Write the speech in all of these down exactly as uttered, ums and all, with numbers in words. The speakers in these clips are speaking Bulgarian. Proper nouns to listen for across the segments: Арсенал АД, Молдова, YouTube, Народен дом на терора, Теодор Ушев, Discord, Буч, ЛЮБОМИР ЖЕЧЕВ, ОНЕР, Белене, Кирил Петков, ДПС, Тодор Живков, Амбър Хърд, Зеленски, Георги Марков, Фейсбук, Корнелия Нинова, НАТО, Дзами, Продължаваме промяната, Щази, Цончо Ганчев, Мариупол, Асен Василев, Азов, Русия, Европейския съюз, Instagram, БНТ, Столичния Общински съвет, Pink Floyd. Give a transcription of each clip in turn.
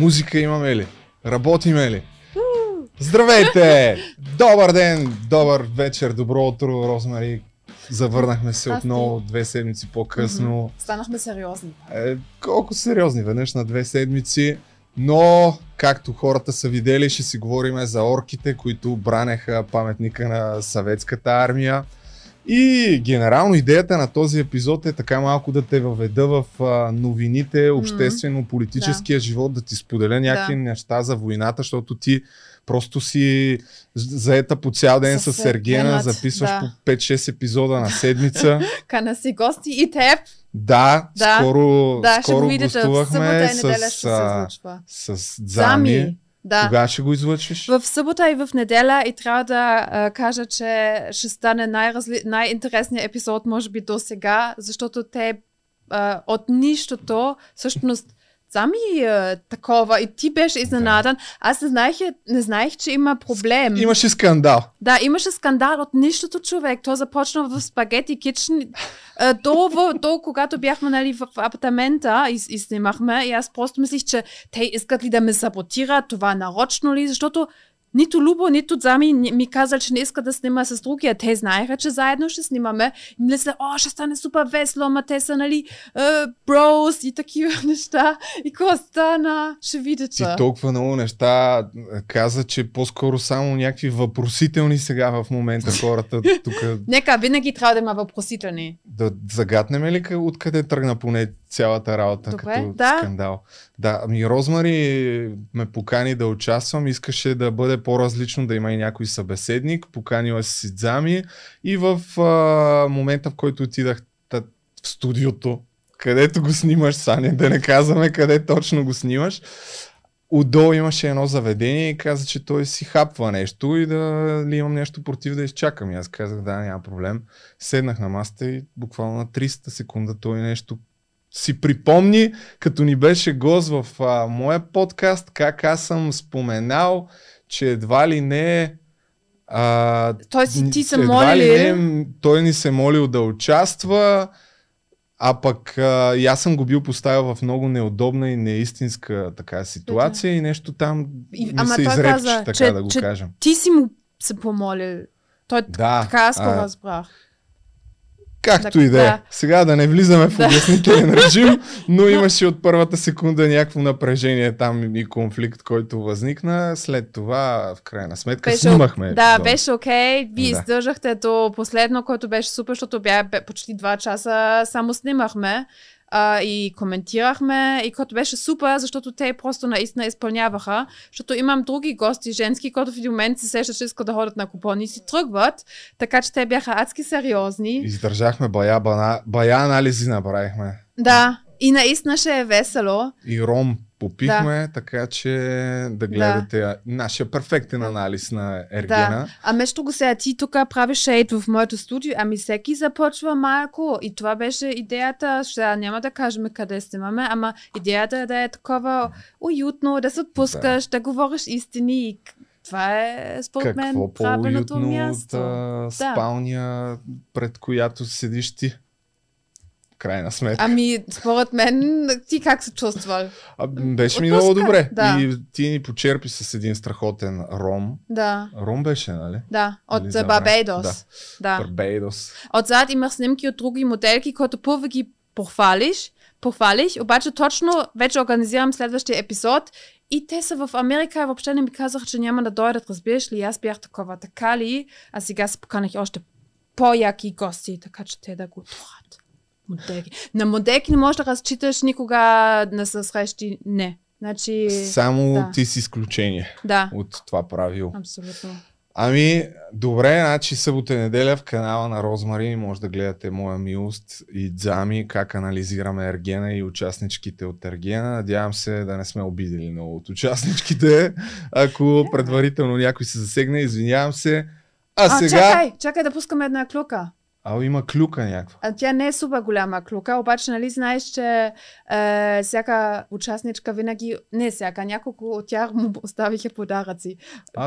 Музика имаме ли? Работиме ли? Здравейте! Добър ден, добър вечер, добро утро, Розмари. Завърнахме се отново две седмици по-късно. Станахме сериозни. Е, колко сериозни, веднъж на две седмици. Но, както хората са видели, ще си говорим за орките, които бранеха паметника на Съветската армия. И генерално идеята на този епизод е така малко да те въведа в новините, обществено-политическия да. живот, да ти споделя някакви да. неща за войната, защото ти просто си заета по цял ден с Сергеена, записваш да. по пет-шест епизода на седмица. Кана си гости и теб. Да, да. скоро, да, скоро гостувахме с, а, с Дзами. Да. Кога ще го излъчиш? В събота и в неделя, и трябва да а, кажа, че ще стане най-разли... най-интересният епизод, може би, до сега, защото те а, от нищото, всъщност, Сами е, такова, и ти беше изненадан. Да. Аз не знаех, не знаех, че има проблем. Имаше скандал. Да, имаше скандал от нищото, човек. То започна в спагети кичен. Е, до, до когато бяхме, нали, в апартамента и, и снимахме, и аз просто мислих, че те искат ли да ме саботират, това нарочно ли, защото нито Любо, нито Дзами ми казал, че не иска да снима с другия. Те знаеха, че заедно ще снимаме. И мисля, о, ще стане супер весело, ма те са, нали, брос и такива неща. И какво стана? Ще видите. Ти толкова много неща каза, че по-скоро само някакви въпросителни сега в момента хората тук. Нека, винаги трябва да има въпросителни. Да загатнем ли откъде тръгна поне цялата работа? Добре, като да. скандал? Да, ми Розмари ме покани да участвам, искаше да бъде по-различно, да има и някой събеседник, поканила си Дзами, и в а, момента, в който отидах тът, в студиото, където го снимаш, Саня, да не казваме къде точно го снимаш, отдолу имаше едно заведение и каза, че той си хапва нещо и дали имам нещо против да изчакам. И аз казах, да, няма проблем. Седнах на масата и буквално на трийсета секунда той нещо си припомни, като ни беше гост в а, моя подкаст, как аз съм споменал, че едва ли не... А, той си ти се моли. Той ни се молил да участва, а пък а, и аз съм го бил поставил в много неудобна и неистинска така ситуация, да, и нещо там и, ми се изрепче, каза, така че, да го че кажем. Ти си му се помолил. Той да, така аз го разбрах. Както да, и да е. Сега да не влизаме в обяснителен да. режим, но имаше от първата секунда някакво напрежение там и конфликт, който възникна. След това, в крайна сметка, беше, снимахме. Да, епизод. беше окей. Okay. Вие да. издържахте до последно, което беше супер, защото бях почти два часа само снимахме а, и коментирахме, и което беше супер, защото те просто наистина изпълняваха. Защото имам други гости, женски, които в момент се сещат, че искат да ходят на купони и си тръгват, така че те бяха адски сериозни. Издържахме бая, бана, бая анализи направихме. Да, и наистина ще е весело. И ром попихме, да. така че да гледате да. нашия перфектен анализ на Ергена. Да. А между го сега ти тук правиш шейд в моето студио, ами всеки започва малко. И това беше идеята, сега няма да кажем къде снимаме, ама идеята е да е такова уютно, да се отпускаш, да, да говориш истини, и това е според мен правилното място. Какво по-уютно от спалня, пред която седиш ти? Крайна сметка. Ами, според мен, ти как се чувствал? А, беше ми отпуска много добре. Да. И ти ни почерпи с един страхотен ром. Да. Ром беше, нали? Да, от Или, Барбейдос. Да. Да. Барбейдос. Отзад имах снимки от други моделки, които първо ги похвалиш, похвалиш, обаче точно вече организирам следващия епизод. И те са в Америка и въобще не ми казаха, че няма да дойдат, разбираш ли? Аз бях такова, така ли? А сега се поканах още по-яки гости, така че те да го турат. Моделки. На моделки не можеш да разчиташ никога, не се срещи, не. Значи, само да. ти си изключение да. от това правило. Абсолютно. Ами, добре, значи събота и неделя в канала на Розмари може да гледате моя милост и Дзами, как анализираме Ергена и участничките от Ергена. Надявам се да не сме обидели много от участничките. Ако предварително някой се засегне, извинявам се. А, а сега... Чакай, чакай да пускаме една клюка. А, има клюка някаква. А, тя не е супер голяма клюка, обаче, нали знаеш, че е, всяка участничка винаги, не всяка, няколко от тях му оставиха подаръци.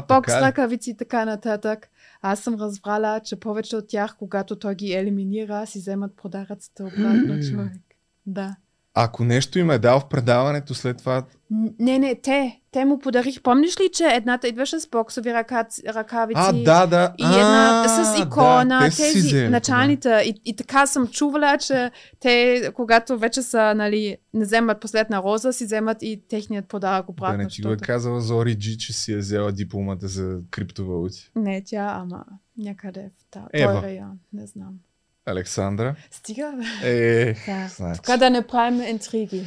Бокс, ръкавици и така нататък. Аз съм разбрала, че повече от тях, когато той ги елиминира, си вземат подаръците обратно, човек. Да. Ако нещо им е дал в предаването след това... Не, не, те. Те му подарих. Помниш ли, че едната идваше с боксови рака, ръкавици? А, да, да. И една а, с икона. Да, тези си началните. Да. И, и така съм чувала, че те, когато вече са, нали, не вземат последна роза, си вземат и техният подарък обратно. Да, не ти го е казала Зори Джи, че си е взела дипломата за криптовалути. Не, тя, ама някъде в този район. Не знам. Александра. Стига, бе. Е, да. Значи. Тук да не правим интриги.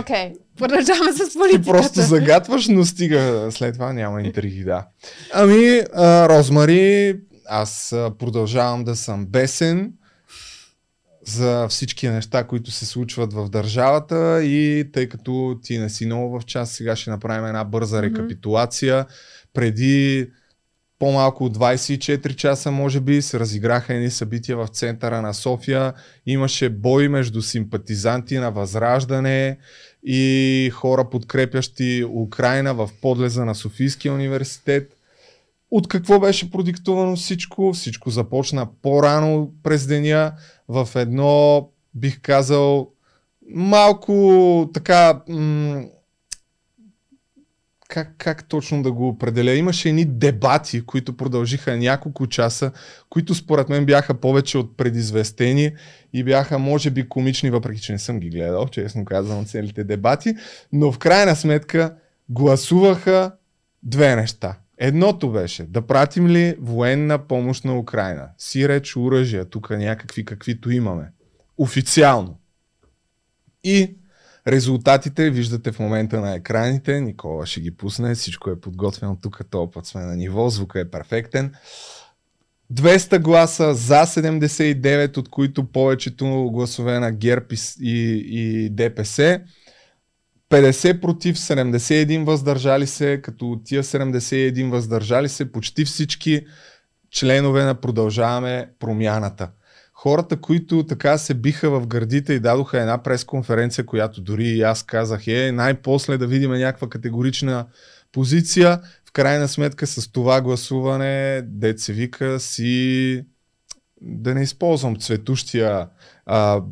Окей, okay, продължаваме с политиката. Ти просто загатваш, но стига след това няма интриги, да. Ами, Розмари, аз продължавам да съм бесен за всички неща, които се случват в държавата, и тъй като ти не си много в час, сега ще направим една бърза рекапитулация. Преди по-малко от двайсет и четири часа, може би, се разиграха едни събития в центъра на София. Имаше бой между симпатизанти на Възраждане и хора, подкрепящи Украина, в подлеза на Софийския университет. От какво беше продиктовано всичко? Всичко започна по-рано през деня в едно, бих казал, малко така... М- Как, как точно да го определя? Имаше едни дебати, които продължиха няколко часа, които според мен бяха повече от предизвестени и бяха, може би, комични, въпреки че не съм ги гледал, честно казвам, целите дебати, но в крайна сметка гласуваха две неща. Едното беше да пратим ли военна помощ на Украина. Сиреч, оръжия, тук някакви каквито имаме. Официално. И резултатите виждате в момента на екраните. Никола ще ги пусне. Всичко е подготвено тук, този път сме на ниво. Звукът е перфектен. двеста гласа за седемдесет и девет, от които повечето гласове на ГЕРБ и, и ДПС. петдесет против, седемдесет и един въздържали се. Като от тия седемдесет и един въздържали се, почти всички членове на Продължаваме промяната. Хората, които така се биха в гърдите и дадоха една пресконференция, която дори и аз казах, е най-после да видим някаква категорична позиция. В крайна сметка с това гласуване, дет се вика, си да не използвам цветущия, а,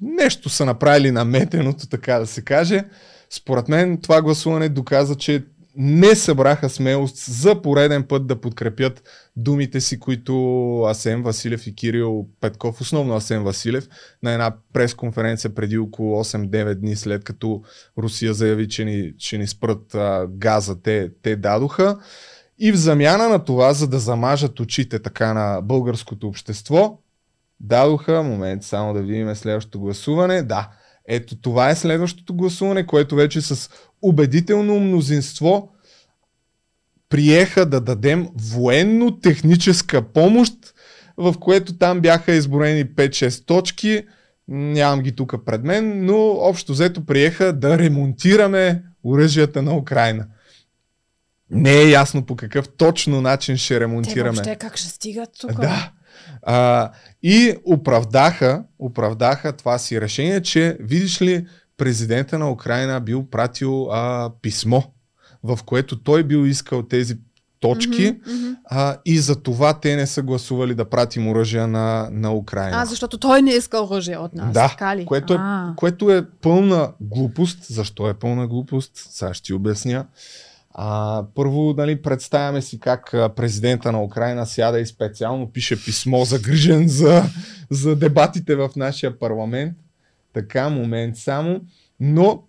нещо са направили наметеното, така да се каже. Според мен това гласуване доказа, че не събраха смелост за пореден път да подкрепят думите си, които Асен Василев и Кирил Петков, основно Асен Василев, на една пресконференция преди около осем-девет дни, след като Русия заяви, че ни, че ни спрат а, газа, те, те дадоха. И в замяна на това, за да замажат очите така на българското общество, дадоха, момент само да видим следващото гласуване, да. Ето това е следващото гласуване, което вече с убедително мнозинство приеха да дадем военно-техническа помощ, в което там бяха изброени пет-шест точки, нямам ги тук пред мен, но общо взето приеха да ремонтираме оръжията на Украина. Не е ясно по какъв точно начин ще ремонтираме. Те въобще как ще стигат тук? Да. А, и оправдаха, оправдаха това си решение, че видиш ли, президента на Украина бил пратил а, писмо, в което той бил искал тези точки, mm-hmm, mm-hmm. А, и за това те не са гласували да пратим оръжия на, на Украина. А, защото той не иска оръжие от нас. Да, така ли? Което, е, което е пълна глупост. Защо е пълна глупост? Сега ще ти обясня. А, първо, нали, представяме си как президента на Украина сяда и специално пише писмо, загрижен за, за дебатите в нашия парламент. Така, момент само. Но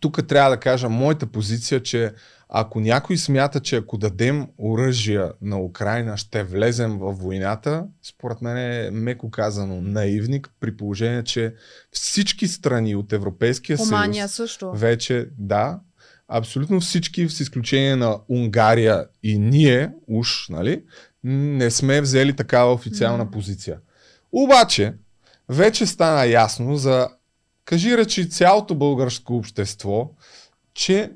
тук трябва да кажа моята позиция, че ако някой смята, че ако дадем оръжия на Украина, ще влезем във войната, според мен е, меко казано, наивник, при положение, че всички страни от Европейския съюз... Румъния също. Вече, да. Абсолютно всички, с изключение на Унгария и ние, уж, нали, не сме взели такава официална mm. позиция. Обаче, вече стана ясно за, кажи речи, цялото българско общество, че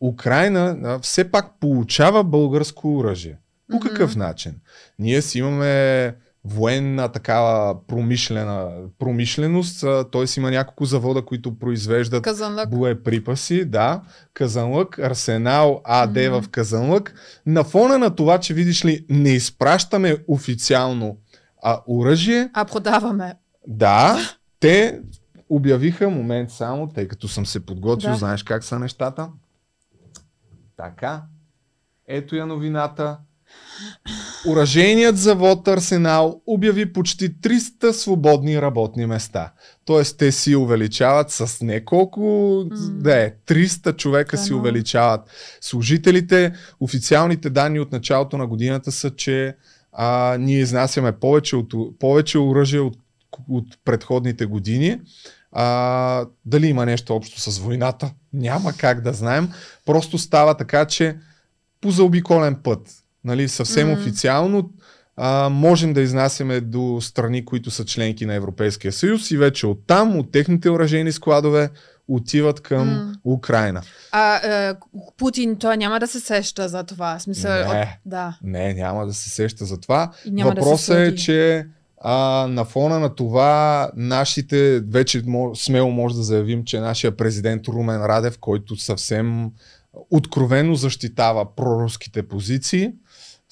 Украина все пак получава българско оръжие. По mm-hmm. какъв начин? Ние си имаме военна такава промишлена промишленост, т.е. има няколко завода, които произвеждат Казанлък. боеприпаси, да, Казанлък, Арсенал АД mm-hmm. в Казанлък. На фона на това, че видиш ли, не изпращаме официално А оръжие. А продаваме. Да, те обявиха, момент само, тъй като съм се подготвил, да. Знаеш как са нещата. Така, ето я новината. Оръжейният завод Арсенал обяви почти триста свободни работни места. Тоест те си увеличават с неколко, mm. да е, триста човека да, си увеличават. Служителите, официалните данни от началото на годината са, че а, ние изнасяме повече, от, повече оръжие от, от предходните години. А, дали има нещо общо с войната? Няма как да знаем. Просто става така, че по заобиколен път. Нали, съвсем mm-hmm. официално а, можем да изнасяме до страни, които са членки на Европейския съюз и вече оттам, от техните оръжейни складове, отиват към mm. Украина. А е, Путин, той няма да се сеща за това? Смисъл, не, от... да. не, няма да се сеща за това. Въпросът да е, че а, на фона на това нашите, вече смело може да заявим, че нашия президент Румен Радев, който съвсем откровено защитава проруските позиции,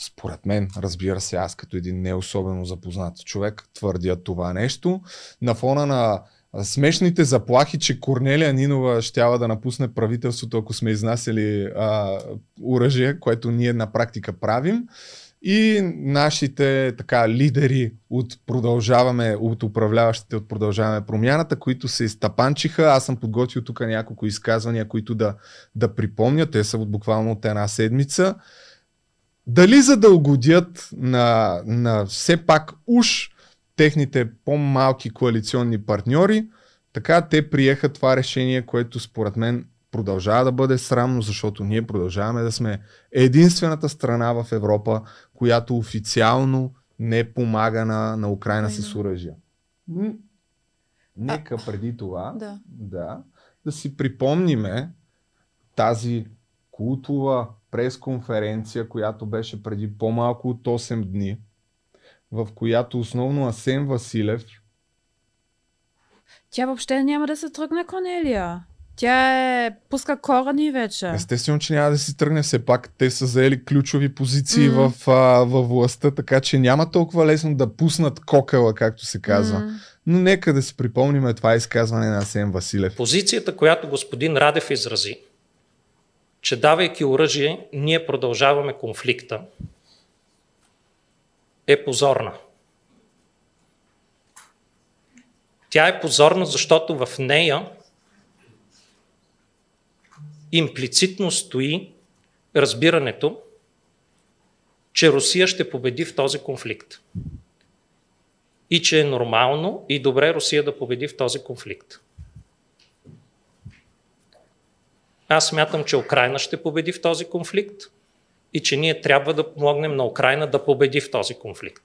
според мен, разбира се, аз като един не особено запознат човек твърдя това нещо. На фона на смешните заплахи, че Корнелия Нинова щяла да напусне правителството, ако сме изнасяли оръжие, което ние на практика правим. И нашите така лидери от продължаваме, от управляващите от Продължаваме промяната, които се изтъпанчиха. Аз съм подготвил тук няколко изказвания, които да, да припомня. Те са от буквално от една седмица. Дали за да угодят на, на все пак уж техните по-малки коалиционни партньори, така те приеха това решение, което според мен продължава да бъде срамно, защото ние продължаваме да сме единствената страна в Европа, която официално не помага на, на Украина с оръжия. Нека преди това да. Да, да си припомниме тази култова пресконференция, която беше преди по-малко от осем дни, в която основно Асен Василев... Тя въобще няма да се тръгне, Корнелия. Тя е пуска корени вече. Естествено, че няма да си тръгне, все пак те са заели ключови позиции mm. в, а, във властта, така че няма толкова лесно да пуснат кокала, както се казва. Mm. Но нека да си припомним това изказване на Асен Василев. Позицията, която господин Радев изрази, че давайки оръжие, ние продължаваме конфликта, е позорна. Тя е позорна, защото в нея имплицитно стои разбирането, че Русия ще победи в този конфликт. И че е нормално и добре Русия да победи в този конфликт. Аз смятам, че Украина ще победи в този конфликт и че ние трябва да помогнем на Украина да победи в този конфликт.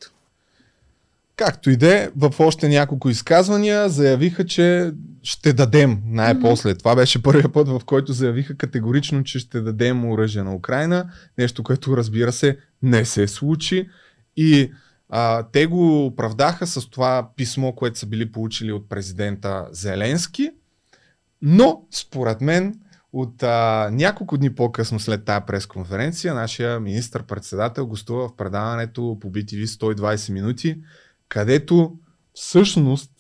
Както и де, в още няколко изказвания заявиха, че ще дадем най-после. Това беше първият път, в който заявиха категорично, че ще дадем оръжие на Украина. Нещо, което разбира се не се случи. И а, те го оправдаха с това писмо, което са били получили от президента Зеленски. Но, според мен, от а, няколко дни по-късно след тази пресконференция, нашия министър-председател гостува в предаването по би ти ви сто и двайсет минути, където всъщност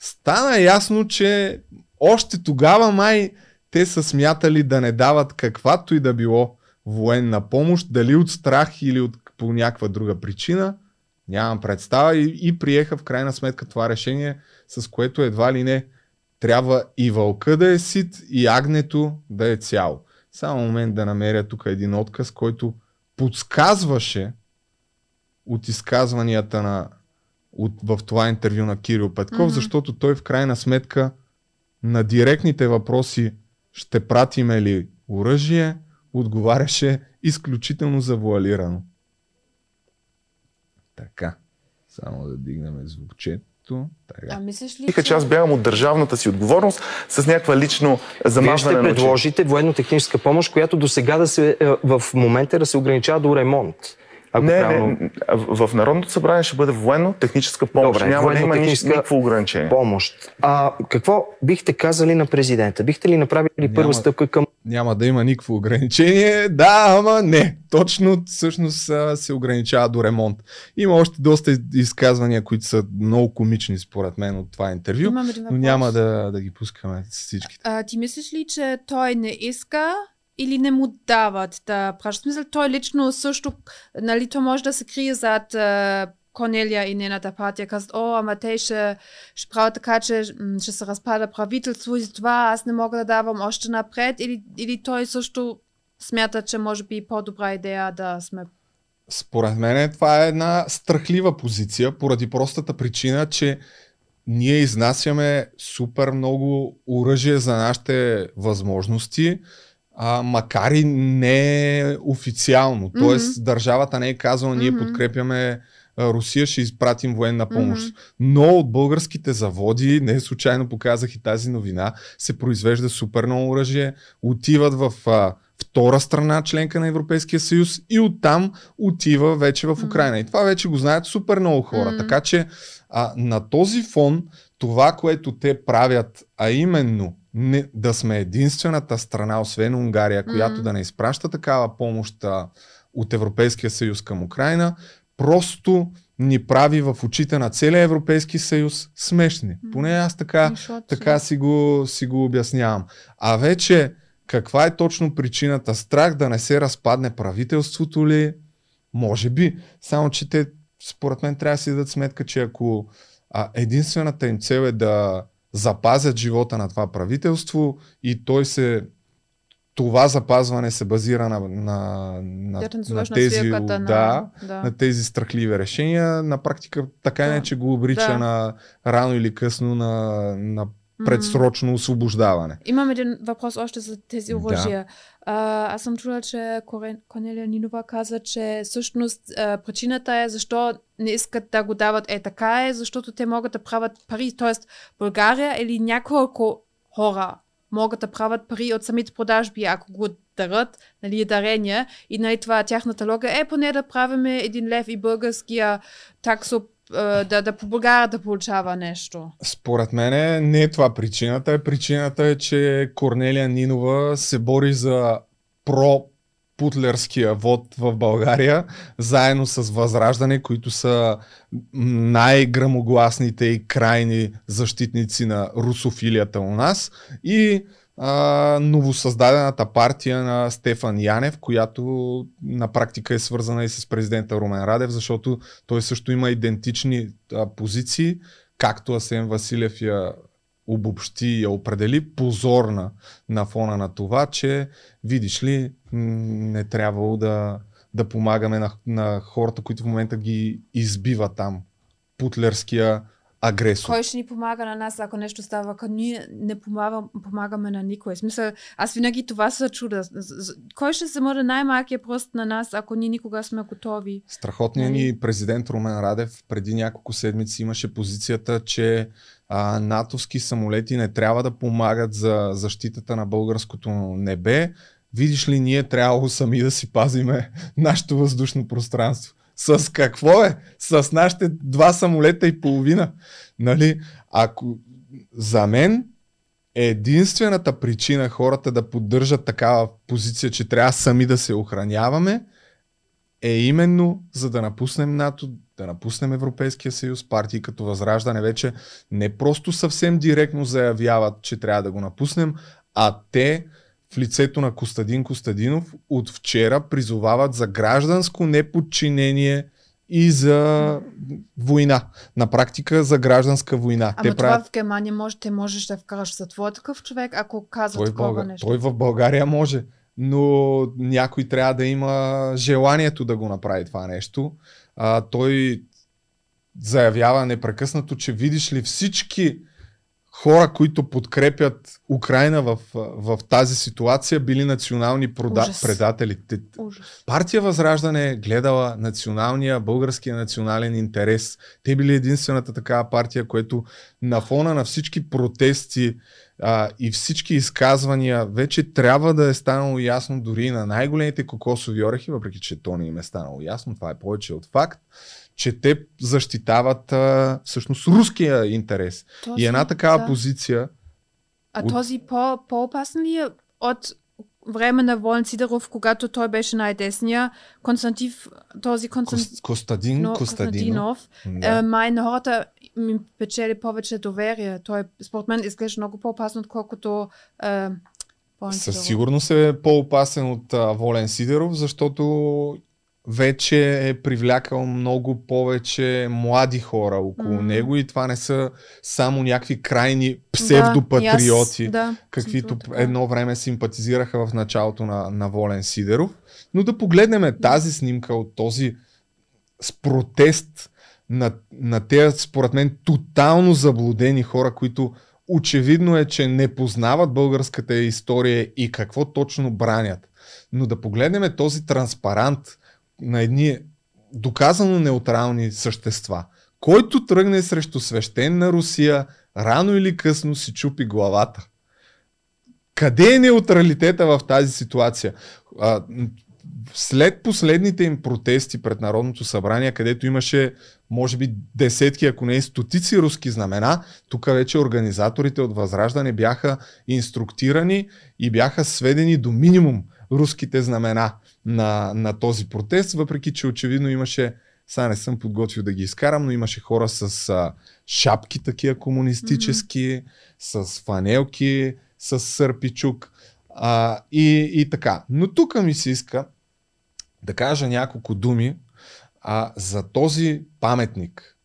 стана ясно, че още тогава май те са смятали да не дават каквато и да било военна помощ, дали от страх или от по някаква друга причина, нямам представа и, и приеха в крайна сметка това решение, с което едва ли не трябва и вълка да е сит, и агнето да е цяло. Само момент да намеря тук един отказ, който подсказваше от изказванията на, от, в това интервю на Кирил Петков, mm-hmm. защото той в крайна сметка на директните въпроси ще пратиме ли оръжие, отговаряше изключително завуалирано. Така, само да дигнем звукчето. А, мислиш ли, че аз бягам от държавната си отговорност с някаква лично замазване на... Вие ще предложите военно-техническа помощ, която до сега да се, в момента да се ограничава до ремонт. Ако не, правилно... не, в Народното събрание ще бъде военно-техническа помощ. Добре, няма да има никакво ограничение. Помощ. А какво бихте казали на президента? Бихте ли направили няма, първа стъпка към... Няма да има никакво ограничение. Да, ама не. Точно всъщност се ограничава до ремонт. Има още доста изказвания, които са много комични според мен от това интервю, но няма да, да ги пускаме всичките. А, ти мислиш ли, че той не иска... или не му дават да пращат? В смисъл, той лично също, нали, то може да се крие зад uh, Корнелия и нената партия, казват, о, ама те ще, ще правят така, че ще се разпада правителство и за това аз не мога да давам още напред, или, или той също смята, че може би по-добра идея да сме... Според мен това е една страхлива позиция, поради простата причина, че ние изнасяме супер много оръжие за нашите възможности, А, макар и не официално. Mm-hmm. Тоест държавата не е казала, ние mm-hmm. подкрепяме а, Русия, ще изпратим военна помощ. Mm-hmm. Но от българските заводи, не случайно показах и тази новина, се произвежда супер много оръжие, отиват в а, втора страна, членка на Европейския съюз, и оттам отива вече в Украина. Mm-hmm. И това вече го знаят супер много хора. Mm-hmm. Така че а, на този фон това, което те правят, а именно Не, да сме единствената страна, освен Унгария, която mm-hmm. да не изпраща такава помощ а, от Европейския съюз към Украина, просто ни прави в очите на целия Европейски съюз смешни. Mm-hmm. Поне аз така, така си, го, си го обяснявам. А вече каква е точно причината? Страх да не се разпадне правителството ли? Може би. Само че те, според мен, трябва да си дадат сметка, че ако а, единствената им цел е да запазят живота на това правителство и той се... това запазване се базира на, на, на, на, тези, свирката, да, да. на тези страхливи решения. На практика така да. не, че го обрича да. на рано или късно на, на предсрочно mm-hmm. освобождаване. Имам един въпрос още за тези оръжия. Да. Аз съм чула, че Корнелия Нинова каза, че всъщност а, причината е защо не искат да го дават е така е, защото те могат да правят пари, т.е. България или няколко хора могат да правят пари от самите продажби, ако го дарат, нали, дарение, и нали, това тяхната лога е поне да правиме един лев и българския таксоп да, да по България да получава нещо. Според мен не е това причината. Причината е, че Корнелия Нинова се бори за про-путлерския вод в България, заедно с Възраждане, които са най-грамогласните и крайни защитници на русофилията у нас, и а, новосъздадената партия на Стефан Янев, която на практика е свързана и с президента Румен Радев, защото той също има идентични а, позиции, както Асен Василев я обобщи и я определи, позорна на фона на това, че видиш ли, не трябвало да, да помагаме на, на хората, които в момента ги избива там путлерския агресор. Кой ще ни помага на нас, ако нещо става, ако ние не помагам, помагаме на никой? В смисъл, аз винаги това се чуда. Кой ще се мъде най-малкият пръст на нас, ако ние никога сме готови? Страхотният ни президент Румен Радев преди няколко седмици имаше позицията, че а, натовски самолети не трябва да помагат за защитата на българското небе. Видиш ли, ние трябва сами да си пазиме нашето въздушно пространство. С какво е? С нашите два самолета и половина. Нали? Ако за мен е единствената причина хората да поддържат такава позиция, че трябва сами да се охраняваме, е именно за да напуснем НАТО, да напуснем Европейския съюз. Партии като Възраждане вече не просто съвсем директно заявяват, че трябва да го напуснем, а те в лицето на Костадин Костадинов от вчера призовават за гражданско неподчинение и за война. На практика за гражданска война. Ама те това правят... в Германия може, те можеш да вкараш за твой такъв човек, ако казва такова Бълга... нещо. Той в България може, но някой трябва да има желанието да го направи това нещо. А, той заявява непрекъснато, че видиш ли всички хора, които подкрепят Украина в, в тази ситуация, били национални прода... Ужас. предатели. Ужас. Партия Възраждане гледала националния, българския национален интерес. Те били единствената такава партия, която на фона на всички протести а, и всички изказвания вече трябва да е станало ясно дори на най-големите кокосови орехи, въпреки че то не им е станало ясно, това е повече от факт, че те защитават а, всъщност руския интерес. Този, и една такава да. позиция... А от... този по, по-опасен ли е от време на Волен Сидеров, когато той беше най-десния, Константив, този Констант... Кост, Костадин, Но, Костадинов, да. май на хората ми печели повече доверие. Той според мен изглежда много по-опасно, отколкото... Е, със сигурност е по-опасен от а, Волен Сидеров, защото вече е привлякал много повече млади хора около mm. него и това не са само някакви крайни псевдопатриоти, да, да, каквито едно време симпатизираха в началото на, на Волен Сидеров. Но да погледнем тази снимка от този с протест на, на тези, според мен, тотално заблудени хора, които очевидно е, че не познават българската история и какво точно бранят. Но да погледнем този транспарант на едни доказано неутрални същества. Който тръгне срещу свещена Русия, рано или късно си чупи главата. Къде е неутралитета в тази ситуация? След последните им протести пред Народното събрание, където имаше може би десетки, ако не и стотици руски знамена, тук вече организаторите от Възраждане бяха инструктирани и бяха сведени до минимум руските знамена на, на този протест, въпреки че очевидно имаше, сега не съм подготвил да ги изкарам, но имаше хора с а, шапки такива комунистически, mm-hmm. с фанелки, с сърпичук а, и, и така. Но тук ми се иска да кажа няколко думи а, за този паметник,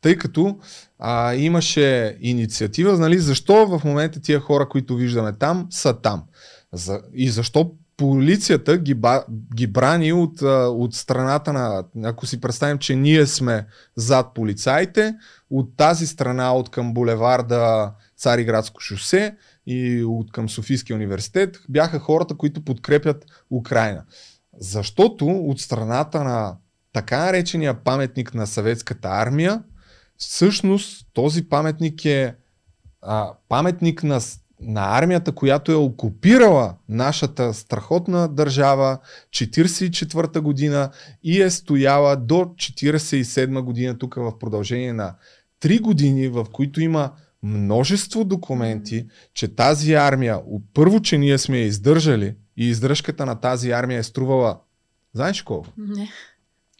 тъй като а, имаше инициатива, нали, защо в момента тия хора, които виждаме там, са там. За, и защо полицията ги, ба, ги брани от, от страната на... Ако си представим, че ние сме зад полицаите, от тази страна, от към булеварда Цариградско шосе и от към Софийския университет, бяха хората, които подкрепят Украина. Защото от страната на така наречения паметник на Съветската армия, всъщност този паметник е а, паметник на... на армията, която е окупирала нашата страхотна държава четиридесет и четвърта година и е стояла до четиридесет и седма година тук в продължение на три години, в които има множество документи, че тази армия, първо, че ние сме я издържали и издръжката на тази армия е струвала, знаеш колко? Не.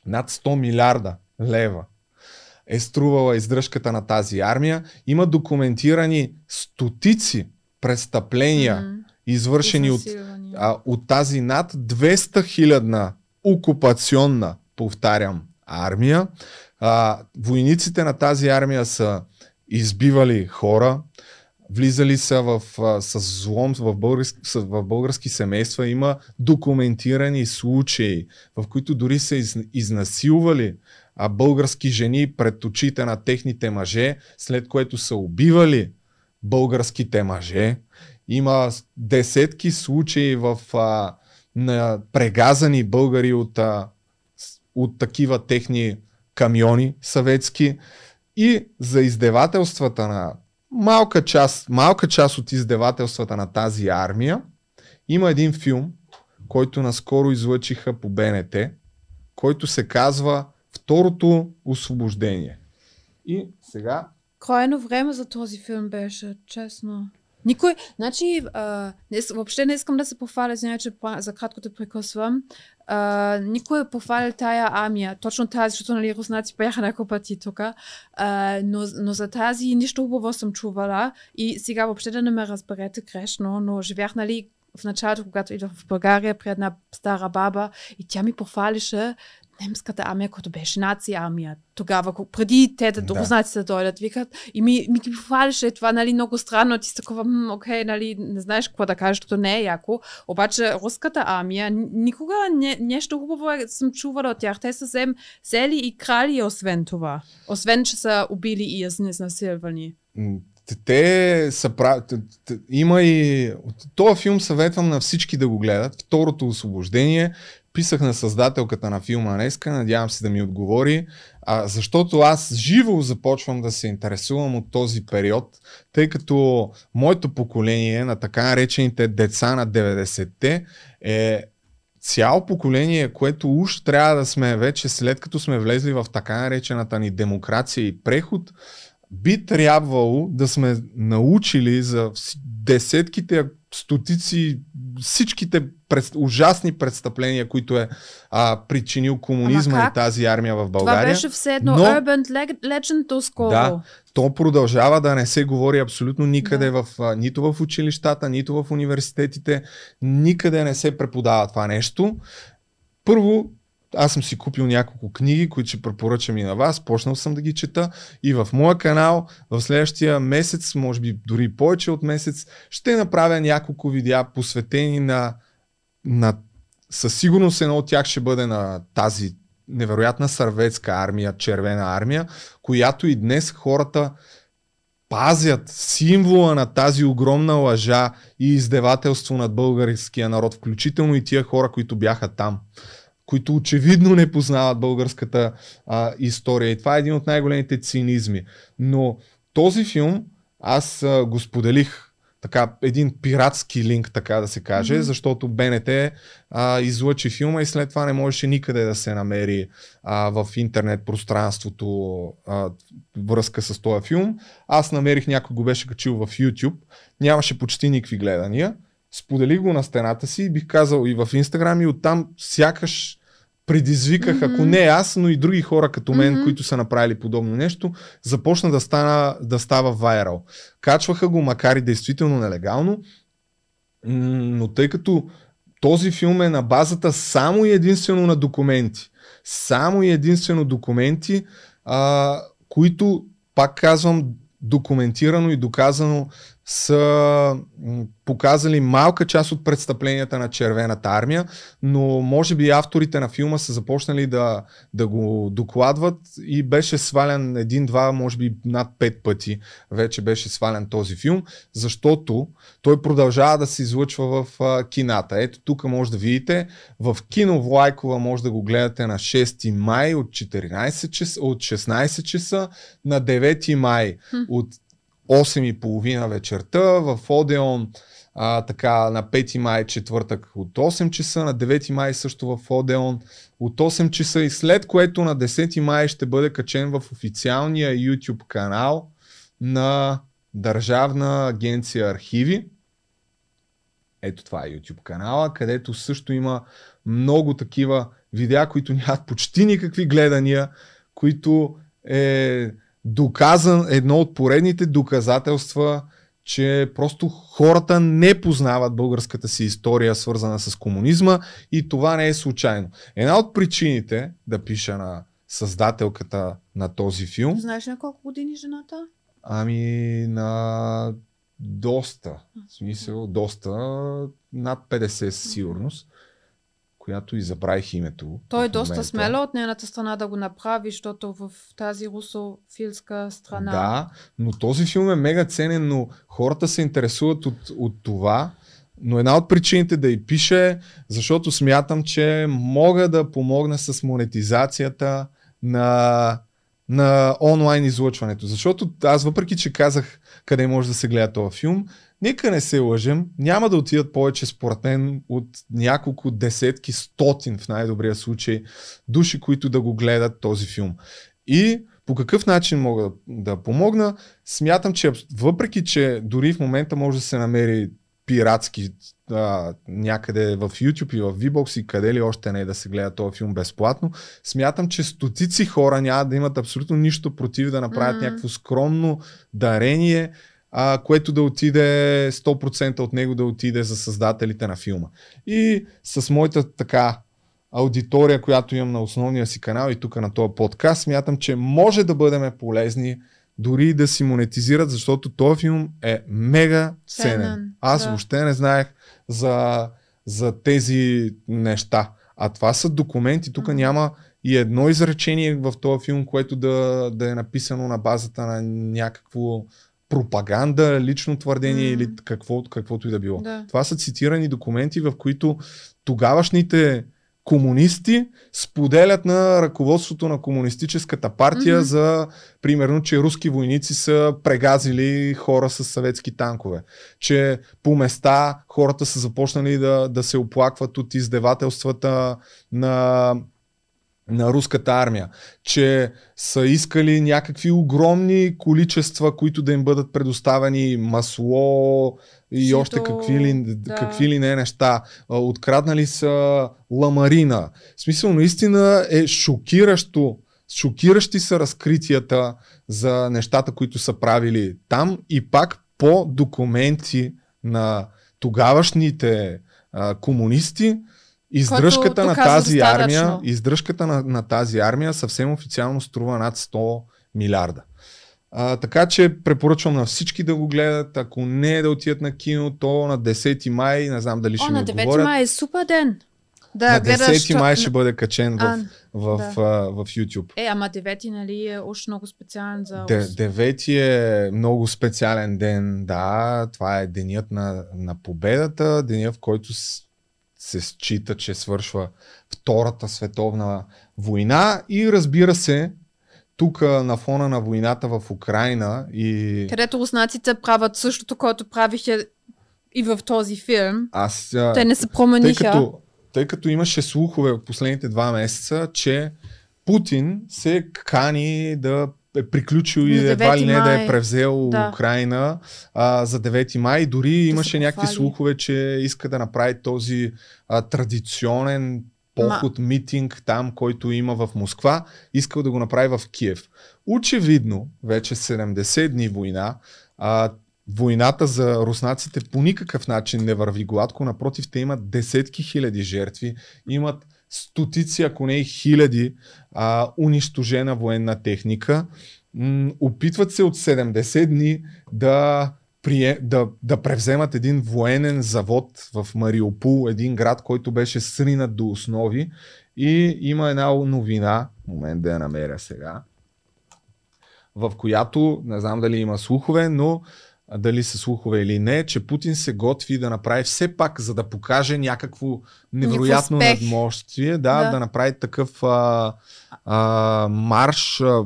Над сто милиарда лева. Е струвала издръжката на тази армия. Има документирани стотици престъпления, mm-hmm. извършени от, а, от тази над двеста хилядна окупационна, повтарям, армия. А, войниците на тази армия са избивали хора, влизали са в, а, с злом в български, в български семейства. Има документирани случаи, в които дори са из, изнасилвали а български жени пред очите на техните мъже, след което са убивали българските мъже. Има десетки случаи в, а, на прегазани българи от, а, от такива техни камиони съветски. И за издевателствата на малка част, малка част от издевателствата на тази армия има един филм, който наскоро излъчиха по Б Н Т, който се казва Второто освобождение. И сега... Крайно време за този филм беше, честно. Никой... Значи, а, не, въобще не искам да се похваля, значи, за кратко да прекъсвам. А, никой е похвалил тая армия. Точно тази, защото нали, руснаци бяха няколко пъти тук. А, но, но за тази нищо хубаво съм чувала. И сега въобще да не ме разберете грешно, но живях, нали, в началото, когато идвах в България при една стара баба и тя ми похвалише немската армия, която беше наци армия. Тогава, преди те да руснаците дойдат, викат, и ми, ми ги похвалише това, нали, много странно, ти си такова, м, окей, нали, не знаеш какво да кажеш, защото не е яко. Обаче руската армия, никога не, нещо хубаво съм чувала от тях. Те са съвсем сели и крали освен това. Освен, че са убили и изнасилвани. Те са прави. Има и. Този филм съветвам на всички да го гледат. Второто освобождение. Писах на създателката на филма днеска, надявам се да ми отговори, а, защото аз живо започвам да се интересувам от този период, тъй като моето поколение на така наречените деца на деветдесетте е цяло поколение, което уж трябва да сме вече, след като сме влезли в така наречената ни демокрация и преход, би трябвало да сме научили за десетките, стотици, всичките пред, ужасни престъпления, които е а, причинил комунизма и тази армия в България. Това беше все едно urban legend доскоро. Да, то продължава да не се говори абсолютно никъде, да. в, нито в училищата, нито в университетите, никъде не се преподава това нещо. Първо, аз съм си купил няколко книги, които ще препоръчам и на вас, почнал съм да ги чета и в моя канал в следващия месец, може би дори повече от месец, ще направя няколко видеа посветени на, на със сигурност едно от тях ще бъде на тази невероятна сърветска армия, червена армия, която и днес хората пазят символа на тази огромна лъжа и издевателство над българския народ, включително и тия хора, които бяха там, които очевидно не познават българската а, история. И това е един от най-големите цинизми. Но този филм аз а, го споделих, така, един пиратски линк, така да се каже, mm-hmm. защото БНТ а, излъчи филма и след това не можеше никъде да се намери а, в интернет пространството а, връзка с този филм. Аз намерих, някой го беше качил в YouTube, нямаше почти никакви гледания. Споделих го на стената си и бих казал и в Instagram, и оттам сякаш предизвиках, mm-hmm. ако не аз, но и други хора като мен, mm-hmm. които са направили подобно нещо, започна да, стана, да става вайрал. Качваха го, макар и действително нелегално, но тъй като този филм е на базата само и единствено на документи, само и единствено документи, а, които, пак казвам, документирано и доказано са показали малка част от престъпленията на Червената армия, но може би авторите на филма са започнали да, да го докладват и беше свален един-два, може би над пет пъти вече беше свален този филм, защото той продължава да се излъчва в кината. Ето тук може да видите, в кино Влайкова може да го гледате на шести май от четиринайсет часа, от шестнайсет часа, на девети май от осем и половина вечерта, в Одеон а, така, на пети май четвъртък от осем часа, на девети май също в Одеон от осем часа и след което на десети май ще бъде качен в официалния YouTube канал на Държавна агенция Архиви. Ето това е YouTube канала, където също има много такива видеа, които нямат почти никакви гледания, които е... доказан, едно от поредните доказателства, че просто хората не познават българската си история, свързана с комунизма, и това не е случайно. Една от причините да пиша на създателката на този филм... Знаеш на колко години жената? Ами на доста, в смисъл доста, над петдесет със сигурност, която и забравих името. Той е доста смело от нейната страна да го направи, защото в тази русофилска страна. Да, но този филм е мега ценен, но хората се интересуват от, от това. Но една от причините да й пише, защото смятам, че мога да помогна с монетизацията на, на онлайн излъчването. Защото аз, въпреки че казах къде може да се гледа този филм, нека не се лъжем, няма да отидат повече според мен от няколко десетки, стотин в най-добрия случай души, които да го гледат този филм. И по какъв начин мога да помогна? Смятам, че въпреки, че дори в момента може да се намери пиратски а, някъде в YouTube и в VBox и къде ли още не е да се гледа този филм безплатно, смятам, че стотици хора няма да имат абсолютно нищо против да направят mm-hmm. някакво скромно дарение, Uh, което да отиде, сто процента от него да отиде за създателите на филма. И с моята така аудитория, която имам на основния си канал и тук на този подкаст, смятам, че може да бъдем полезни, дори да си монетизират, защото този филм е мега ценен. ценен. Аз да. въобще не знаех за, за тези неща. А това са документи, тук mm-hmm. няма и едно изречение в този филм, което да, да е написано на базата на някакво пропаганда, лично твърдение mm. или какво, каквото и да било. Да. Това са цитирани документи, в които тогавашните комунисти споделят на ръководството на комунистическата партия mm-hmm. за, примерно, че руски войници са прегазили хора с съветски танкове. Че по места хората са започнали да, да се оплакват от издевателствата на... на руската армия, че са искали някакви огромни количества, които да им бъдат предоставени масло и Сито, още какви ли, да. какви ли не неща. Откраднали са ламарина. В смисъл, наистина е шокиращо. Шокиращи са разкритията за нещата, които са правили там, и пак по документи на тогавашните а, комунисти. Издръжката на тази армия, издръжката на, на тази армия съвсем официално струва над сто милиарда. А, така че препоръчвам на всички да го гледат. Ако не да отидат на кино, то на десети май, не знам дали О, ще ми отговорят. О, на девети май е супер ден. Да, на десети май ще бъде качен а, в, в, да. в, в YouTube. Е, ама девети, нали, е още много специален за... девети е много специален ден, да. Това е денят на, на победата, денят, в който... се счита, че свършва Втората световна война, и разбира се, тук на фона на войната в Украина и... където руснаците правят същото, което правиха и в този филм. Аз, Те не се промениха. Тъй като, тъй като имаше слухове в последните два месеца, че Путин се кани да е приключил и едва ли не да е превзел да. Украина а, за девети май. Дори да имаше някакви слухове, че иска да направи този а, традиционен поход, Ма. митинг там, който има в Москва. Искал да го направи в Киев. Очевидно, вече седемдесет дни война, а, войната за руснаците по никакъв начин не върви гладко. Напротив, те имат десетки хиляди жертви, имат стотици, ако не и хиляди а, унищожена военна техника. М- опитват се от седемдесет дни да, прие, да, да превземат един военен завод в Мариупол, един град, който беше сринат до основи. И има една новина, момент да я намеря сега, в която, не знам дали има слухове, но дали са слухове или не, че Путин се готви да направи все пак, за да покаже някакво невероятно надмощие, да, да. да направи такъв а, а, марш, а,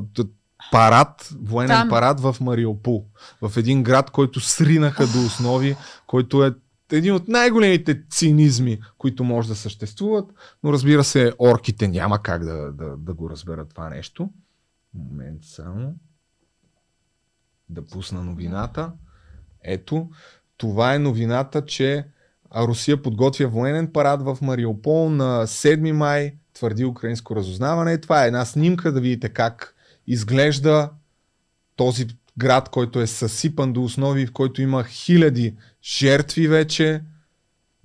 парад, военен Там. парад в Мариупол. В един град, който сринаха до основи, който е един от най-големите цинизми, които може да съществуват, но разбира се, орките няма как да, да, да го разберат това нещо. Момент само да пусна новината. Ето, това е новината, че Русия подготвя военен парад в Мариупол на седми май, твърди украинско разузнаване. Това е една снимка, да видите как изглежда този град, който е съсипан до основи, в който има хиляди жертви вече.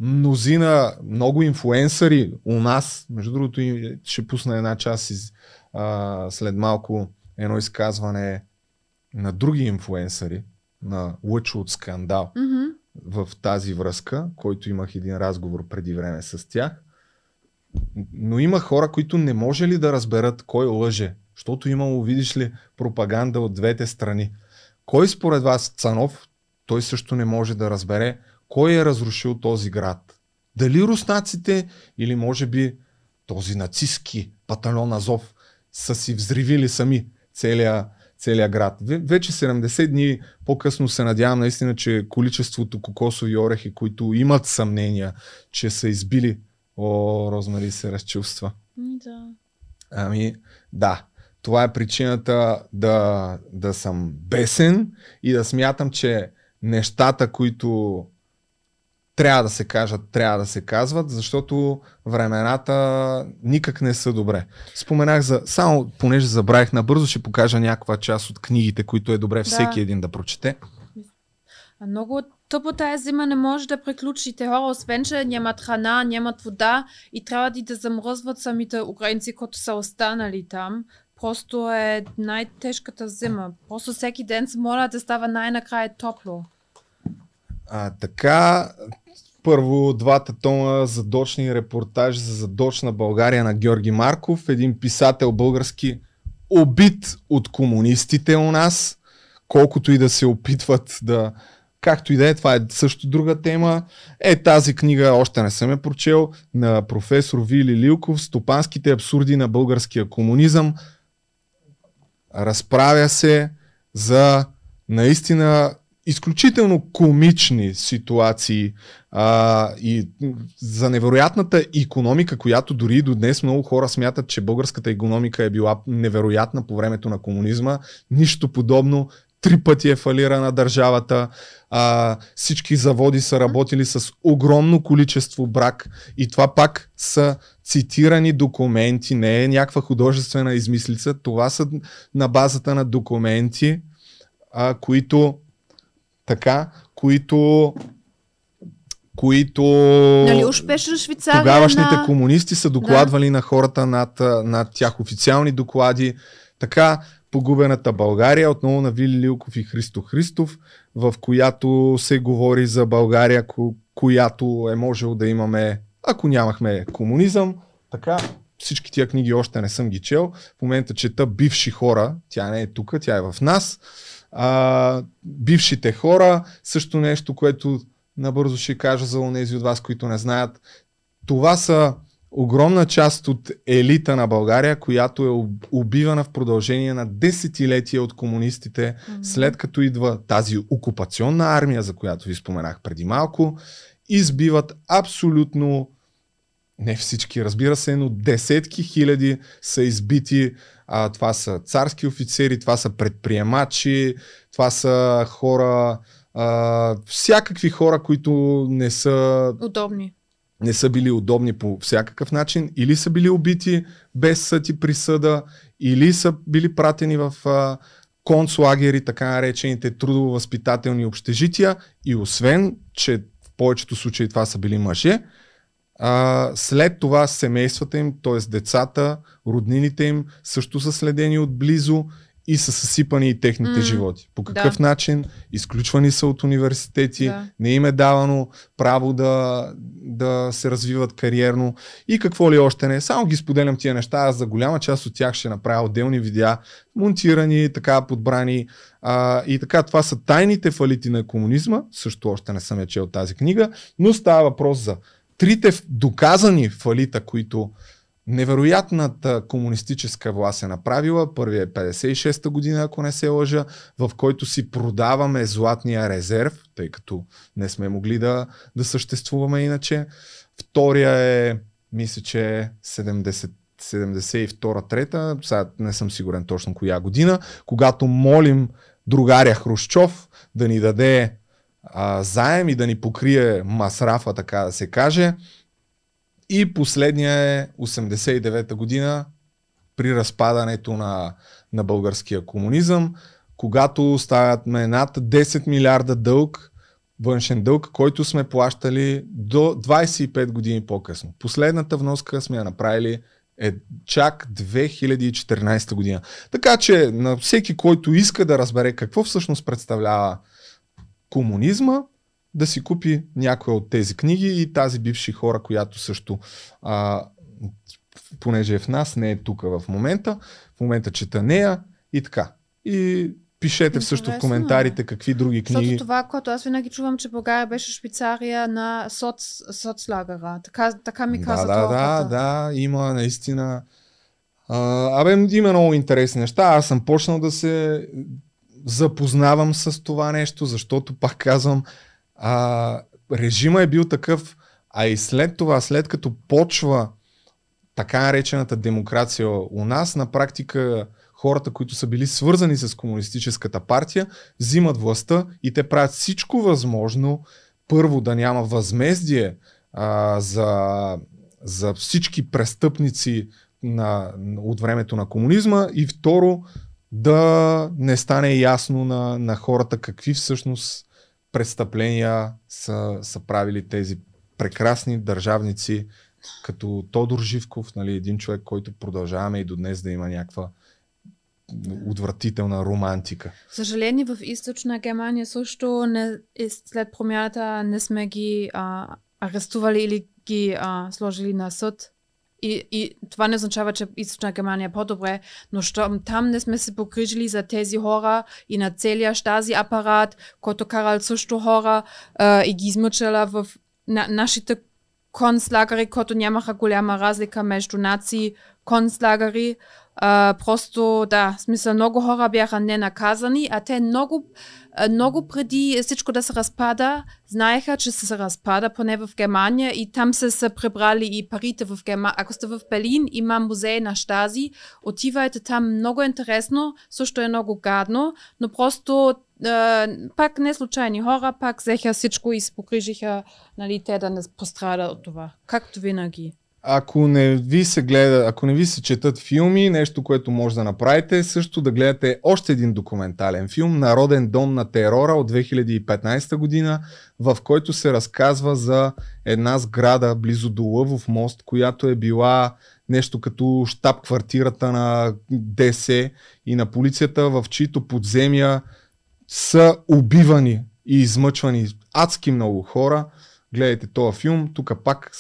Мнозина, много инфлуенсъри у нас, между другото ще пусна една част из, а, след малко едно изказване на други инфлуенсъри, на Лъчо от Скандал, mm-hmm. в тази връзка, който имах един разговор преди време с тях. Но има хора, които не може ли да разберат кой лъже, защото имало, видиш ли, пропаганда от двете страни. Кой според вас, Цанов, той също не може да разбере кой е разрушил този град. Дали руснаците, или може би този нацистски батальон Азов са си взривили сами целия целия град. Вече седемдесет дни по-късно се надявам наистина, че количеството кокосови орехи, които имат съмнения, че са избили... О, Розмари се разчувства. Да. Ами, да. Това е причината да, да съм бесен и да смятам, че нещата, които трябва да се кажат, трябва да се казват, защото времената никак не са добре. Споменах за... Само, понеже забравих, набързо ще покажа някаква част от книгите, които е добре да. всеки един да прочете. А много тъпо тази зима не може да приключите хора, освен че нямат храна, нямат вода и трябва да замръзват самите украинци, които са останали там. Просто е най-тежката зима. Просто всеки ден се моля да става най-накрая топло. А, така, първо двата тома задочни репортажи за задочна България на Георги Марков, един писател български, убит от комунистите у нас, колкото и да се опитват да... Както и да е, това е също друга тема. Е, тази книга още не съм я прочел, на професор Вили Лилков, "Стопанските абсурди на българския комунизъм". Разправя се за наистина изключително комични ситуации а, и за невероятната икономика, която дори до днес много хора смятат, че българската икономика е била невероятна по времето на комунизма. Нищо подобно. Три пъти е фалирана държавата, а, всички заводи са работили с огромно количество брак и това пак са цитирани документи, не е някаква художествена измислица, това са на базата на документи, а, които така, които които нали, тогавашните на... комунисти са докладвали да. на хората над, над тях официални доклади, така "Погубената България", отново на Вили Лилков и Христо Христов, в която се говори за България, ко- която е можело да имаме, ако нямахме комунизъм. Така, всички тия книги още не съм ги чел. В момента чета "Бивши хора", тя не е тук, тя е в нас. А, "Бившите хора", също нещо, което набързо ще кажа за онези от вас, които не знаят. Това са огромна част от елита на България, която е убивана в продължение на десетилетия от комунистите, mm-hmm. след като идва тази окупационна армия, за която ви споменах преди малко, избиват абсолютно, не всички, разбира се, но десетки хиляди са избити. А, това са царски офицери, това са предприемачи, това са хора, а, всякакви хора, които не са... удобни. Не са били удобни по всякакъв начин, или са били убити без съд и присъда, или са били пратени в а, концлагери, така наречените трудово-възпитателни общежития, и освен, че в повечето случаи това са били мъже, а, след това семействата им, т.е. децата, роднините им също са следени отблизо и са съсипани и техните mm, животи. По какъв да. начин? Изключвани са от университети, да. не им е давано право да, да се развиват кариерно и какво ли още не. Само ги споделям тия неща, аз за голяма част от тях ще направя отделни видеа, монтирани, така подбрани. А, и така, това са "Тайните фалити на комунизма", също още не съм я чел тази книга, но става въпрос за трите доказани фалита, които невероятната комунистическа власт е направила. Първият е петдесет и шеста година, ако не се лъжа, в който си продаваме златния резерв, тъй като не сме могли да, да съществуваме иначе. Втория е, мисля, че седемдесет, седемдесет и втора, трета, сега не съм сигурен точно коя година, когато молим другаря Хрущов да ни даде а, заем и да ни покрие масрафа, така да се каже. И последния е осемдесет и девета година, при разпадането на, на българския комунизъм, когато оставят над десет милиарда дълг, външен дълг, който сме плащали до двайсет и пет години по-късно. Последната вноска сме я направили е чак две хиляди и четиринайсета година. Така че на всеки, който иска да разбере какво всъщност представлява комунизма, да си купи някоя от тези книги и тази "Бивши хора", която също, а, понеже е в нас, не е тук в момента. В момента чета нея и така. И пишете също в коментарите какви други книги. Защото това, което аз винаги чувам, че България беше Швейцария на соц, соцлагера. Така, така ми каза да, това. Да, да, да, има наистина... А, абе, има много интересни неща. Аз съм почнал да се запознавам с това нещо, защото пак казвам... А, режима е бил такъв, а и след това, след като почва така наречената демокрация у нас, на практика хората, които са били свързани с комунистическата партия, взимат властта и те правят всичко възможно, първо да няма възмездие а, за, за всички престъпници на, от времето на комунизма, и второ да не стане ясно на, на хората какви всъщност престъпления са, са правили тези прекрасни държавници, като Тодор Живков, нали, един човек, който продължаваме и до днес да има някаква отвратителна романтика. Съжаление, в Източна Германия също не, след промяната не сме ги а, арестували или ги а, сложили на съд. И, и това не означава, че Източна Германия е по-добре, но щом там не сме се погрижили за тези хора и на целия щази апарат, който карал също хора а, и ги измъчала в на, нашите концлагери, които нямаха голяма разлика между наци концлагери. А, просто да, смисъл, много хора бяха ненаказани, а те много, много преди всичко да се разпада, знаеха, че се разпада, поне в Германия, и там се са прибрали и парите в Германия. Ако сте в Берлин, има музей на Штази, отивайте там, много интересно, също е много гадно, но просто а, пак не случайни хора, пак взеха всичко и се погрижиха, нали, те да не пострада от това, както винаги. Ако не ви се гледа, ако не ви се четат филми, нещо, което може да направите, също да гледате още един документален филм "Народен дом на терора" от две хиляди и петнадесета година, в който се разказва за една сграда близо до Лъвов мост, която е била нещо като щаб-квартирата на ДС и на полицията, в чието подземия са убивани и измъчвани адски много хора. Гледайте този филм, тук пак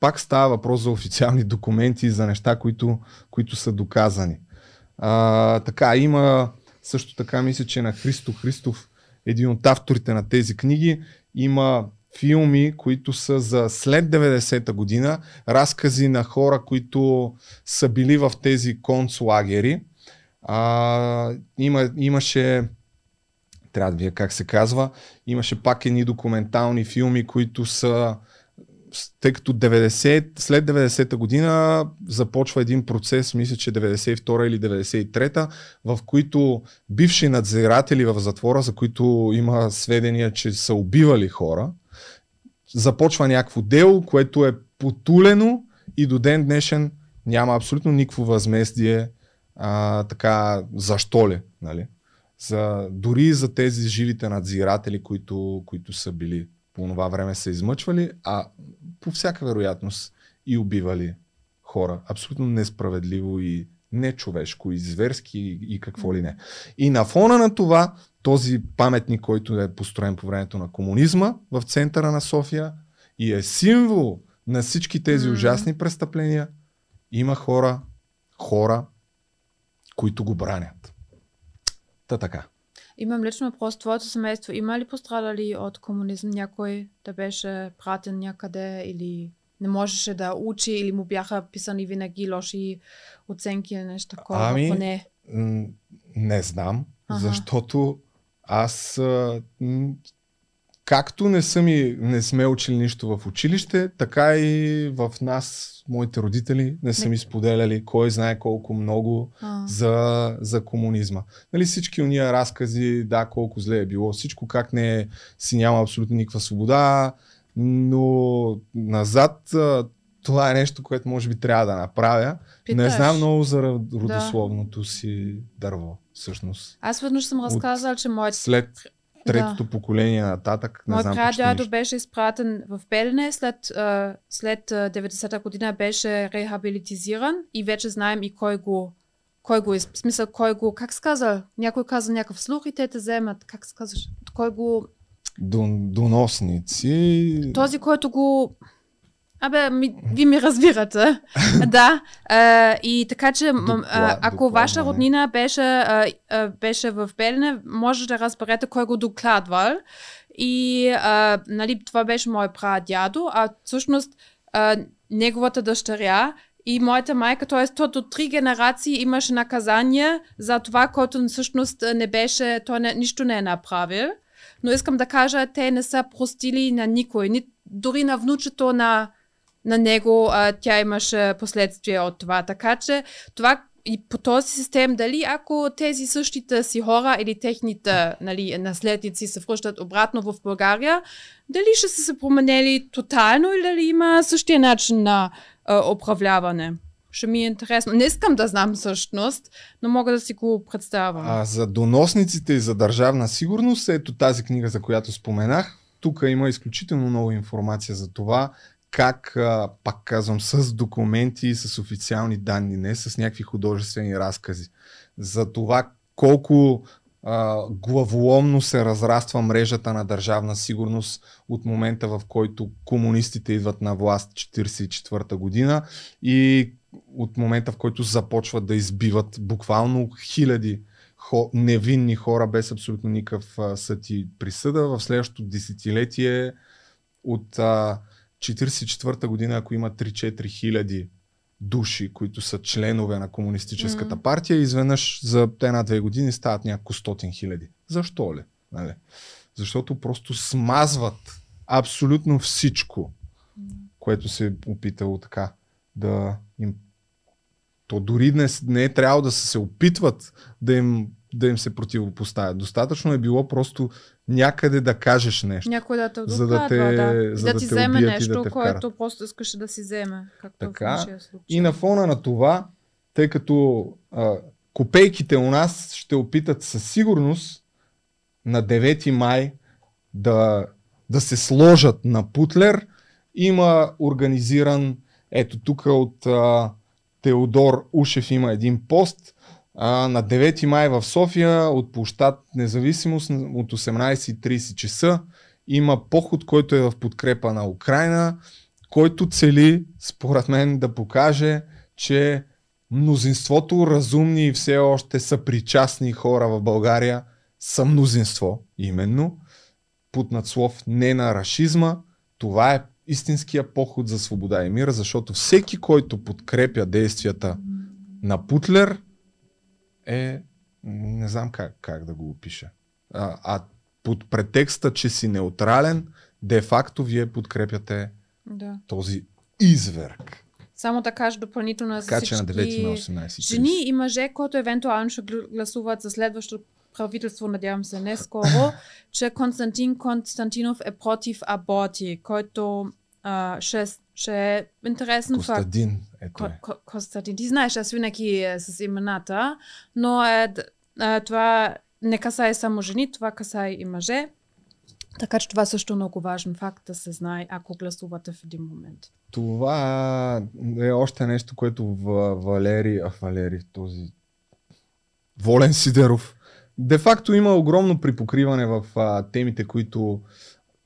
Пак става въпрос за официални документи и за неща, които, които са доказани. А, така, има също така, мисля, че на Христо Христов, един от авторите на тези книги, има филми, които са за след деветдесета година, разкази на хора, които са били в тези концлагери. А, има, имаше... Трябва да вие как се казва. Имаше пак едни документални филми, които са... Тъй като деветдесет, след деветдесета година започва един процес, мисля, че деветдесет и втора или деветдесет и трета, в които бивши надзиратели в затвора, за които има сведения, че са убивали хора, започва някакво дело, което е потулено и до ден днешен няма абсолютно никакво възмездие, а, така, защо ли, нали? За, дори за тези живите надзиратели, които, които са били по това време са измъчвали, а по всяка вероятност и убивали хора. Абсолютно несправедливо и нечовешко, и зверски, и, и какво ли не. И на фона на това, този паметник, който е построен по времето на комунизма в центъра на София и е символ на всички тези ужасни престъпления, има хора, хора, които го бранят. Та така. Имам лично въпрос, твоето семейство има ли пострадали от комунизъм, някой да беше пратен някъде или не можеше да учи или му бяха писани винаги лоши оценки или нещо такова? Ами, поне? Не знам, ага. Защото аз както не, съм и, не сме учили нищо в училище, така и в нас, моите родители, не са ми споделяли кой знае колко много а. за, за комунизма. Нали, всички уния разкази, да, колко зле е било, всичко как не си няма абсолютно никаква свобода, но назад това е нещо, което може би трябва да направя. Питаш. Не знам много за родословното да. си дърво, всъщност. Аз веднъж съм разказал, От... че моят... След... Третото да. поколение нататък, не Мой знам почти дядо нещо. беше изпратен в Белене, след, след деветдесета година беше рехабилитизиран и вече знаем и кой го, кой го, в смисъл кой го, как сказал, някой каза някакъв слух и те те вземат, как сказаш, кой го... Дон, доносници... Този, който го... Абе, ми, ви ми разбирате. Да. А, и така, че Допла, ако докладване. ваша роднина беше, а, а, беше в Белене, може да разберете кой го докладвал. И а, нали, това беше мой прадядо, а всъщност а, неговата дъщеря и моята майка, т.е. то до три генерации имаше наказание за това, което всъщност не беше, той не, нищо не е направил. Но искам да кажа, те не са простили на никой, ни, дори на внучето на на него, а, тя имаше последствия от това. Така че това и по този систем, дали ако тези същите си хора или техните, нали, наследници се връщат обратно в България, дали ще са се променели тотално или дали има същия начин на а, управляване? Ще ми е интересно. Не искам да знам всъщност, но мога да си го представя. А за доносниците и за държавна сигурност, ето тази книга, за която споменах, тук има изключително много информация за това, как, пак казвам, с документи и с официални данни, не с някакви художествени разкази. За това колко а, главоломно се разраства мрежата на държавна сигурност от момента, в който комунистите идват на власт хиляда деветстотин четиридесет и четвърта година и от момента, в който започват да избиват буквално хиляди хо, невинни хора без абсолютно никакъв съд и присъда. В следващото десетилетие от а, хиляда деветстотин четиридесет и четвърта година, ако има три-четири хиляди души, които са членове на комунистическата mm. партия, изведнъж за една-две години стават няколко стотин хиляди. Защо ли? Нали? Защото просто смазват абсолютно всичко, mm. което се е опитало така да им... То дори не, не е трябвало да се опитват да им, да им се противопоставят. Достатъчно е било просто някъде да кажеш нещо. Някой да те докладва, да, да. За да, да ти вземе нещо, да което просто искаш да си вземе. Както така, в нашия случай. И на фона на това, тъй като а, копейките у нас ще опитат със сигурност на девети май да, да се сложат на Путлер, има организиран, ето тук от а, Теодор Ушев има един пост, а, на девети май в София от площад Независимост от осемнадесет и тридесет часа има поход, който е в подкрепа на Украина, който цели, според мен, да покаже, че мнозинството разумни и все още са причастни хора в България са мнозинство, именно, под надслов не на рашизма. Това е истинския поход за свобода и мира, защото всеки, който подкрепя действията на Путлер, е, не знам как, как да го опиша. А, а под претекста, че си неутрален, де-факто вие подкрепяте да. този изверг. Само да кажа допълнително за всички жени и мъже, които евентуално ще гласуват за следващото правителство, надявам се не скоро, че Константин Константинов е против аборти, който а, ще, ще е интересен факт. Костадин, ето е. Ко, Костадин, ти знаеш, аз винаги е с имената, но е, е, това не касае само жени, това касае и мъже. Така че това също е много важен факт да се знае, ако гласувате в един момент. Това е още нещо, което в Валери, а Валери, този Волен Сидеров, де-факто има огромно припокриване в а, темите, които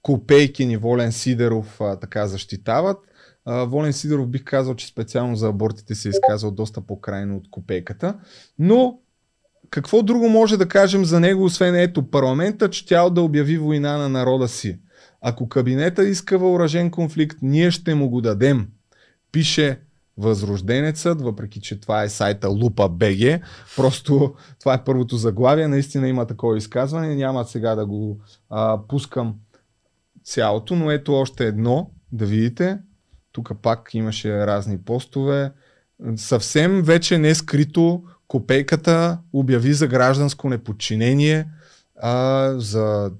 Копейкин и Волен Сидеров а, така защитават. А, Волен Сидеров бих казал, че специално за абортите се е изказал доста по-крайно от Копейката. Но какво друго може да кажем за него, освен ето парламента, че тя да обяви война на народа си. Ако кабинета иска въоръжен конфликт, ние ще му го дадем. Пише Възрожденецът, въпреки че това е сайта Lupa.bg, просто това е първото заглавие, наистина има такова изказване, няма сега да го а, пускам цялото, но ето още едно, да видите, тук пак имаше разни постове, съвсем вече не скрито Копейката обяви за гражданско неподчинение, а, за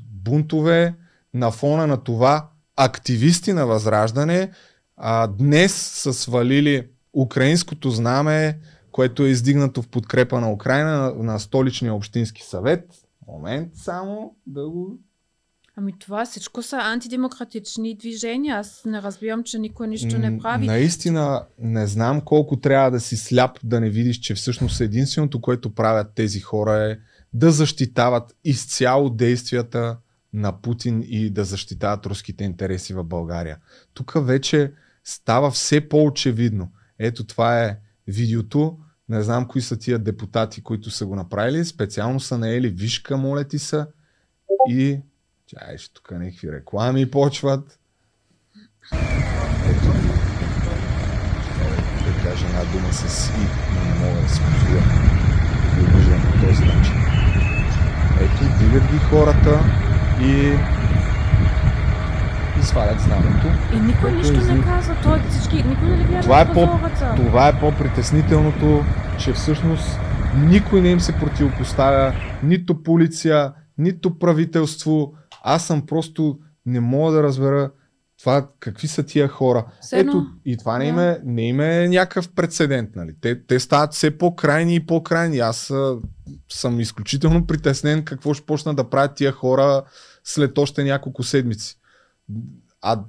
бунтове, на фона на това активисти на Възраждане А, днес са свалили украинското знаме, което е издигнато в подкрепа на Украина на, на Столичния Общински съвет. Момент само да го... Ами това всичко са антидемократични движения. Аз не разбирам, че никой нищо не прави. Наистина не знам колко трябва да си сляп да не видиш, че всъщност единственото, което правят тези хора е да защитават изцяло действията на Путин и да защитават руските интереси в България. Тук вече става все по-очевидно. Ето това е видеото. Не знам кои са тия депутати, които са го направили. Специално са наели вишка, моля ти са. И чай, ще тук някакви реклами почват. Ето. Да кажа една дума с и, но не мога да се позволя. Обиждам по този начин. Ето, дигат ги хората и... и свалят знамето. И никой нищо изни... не казва, той всички, никой не гледа това, е по... това е по-притеснителното, че всъщност никой не им се противопоставя, нито полиция, нито правителство. Аз съм просто не мога да разбера това, какви са тия хора. Седно. Ето, и това не им е, не им е някакъв прецедент, нали? Те, те стават все по-крайни и по-крайни. Аз съм изключително притеснен какво ще почна да правят тия хора след още няколко седмици. А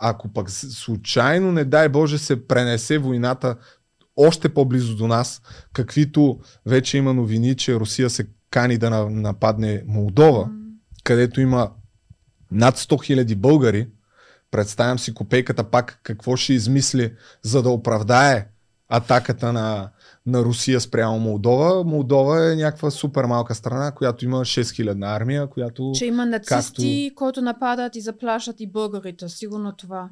ако пък случайно, не дай Боже, се пренесе войната още по-близо до нас, каквито вече има новини, че Русия се кани да нападне Молдова, където има над сто хиляди българи. Представям си Копейката пак какво ще измисли, за да оправдае атаката на, на Русия спрямо Молдова. Молдова е някаква супер малка страна, която има шест хилядна армия, която... Че има нацисти, както... които нападат и заплашат и българите. Сигурно това.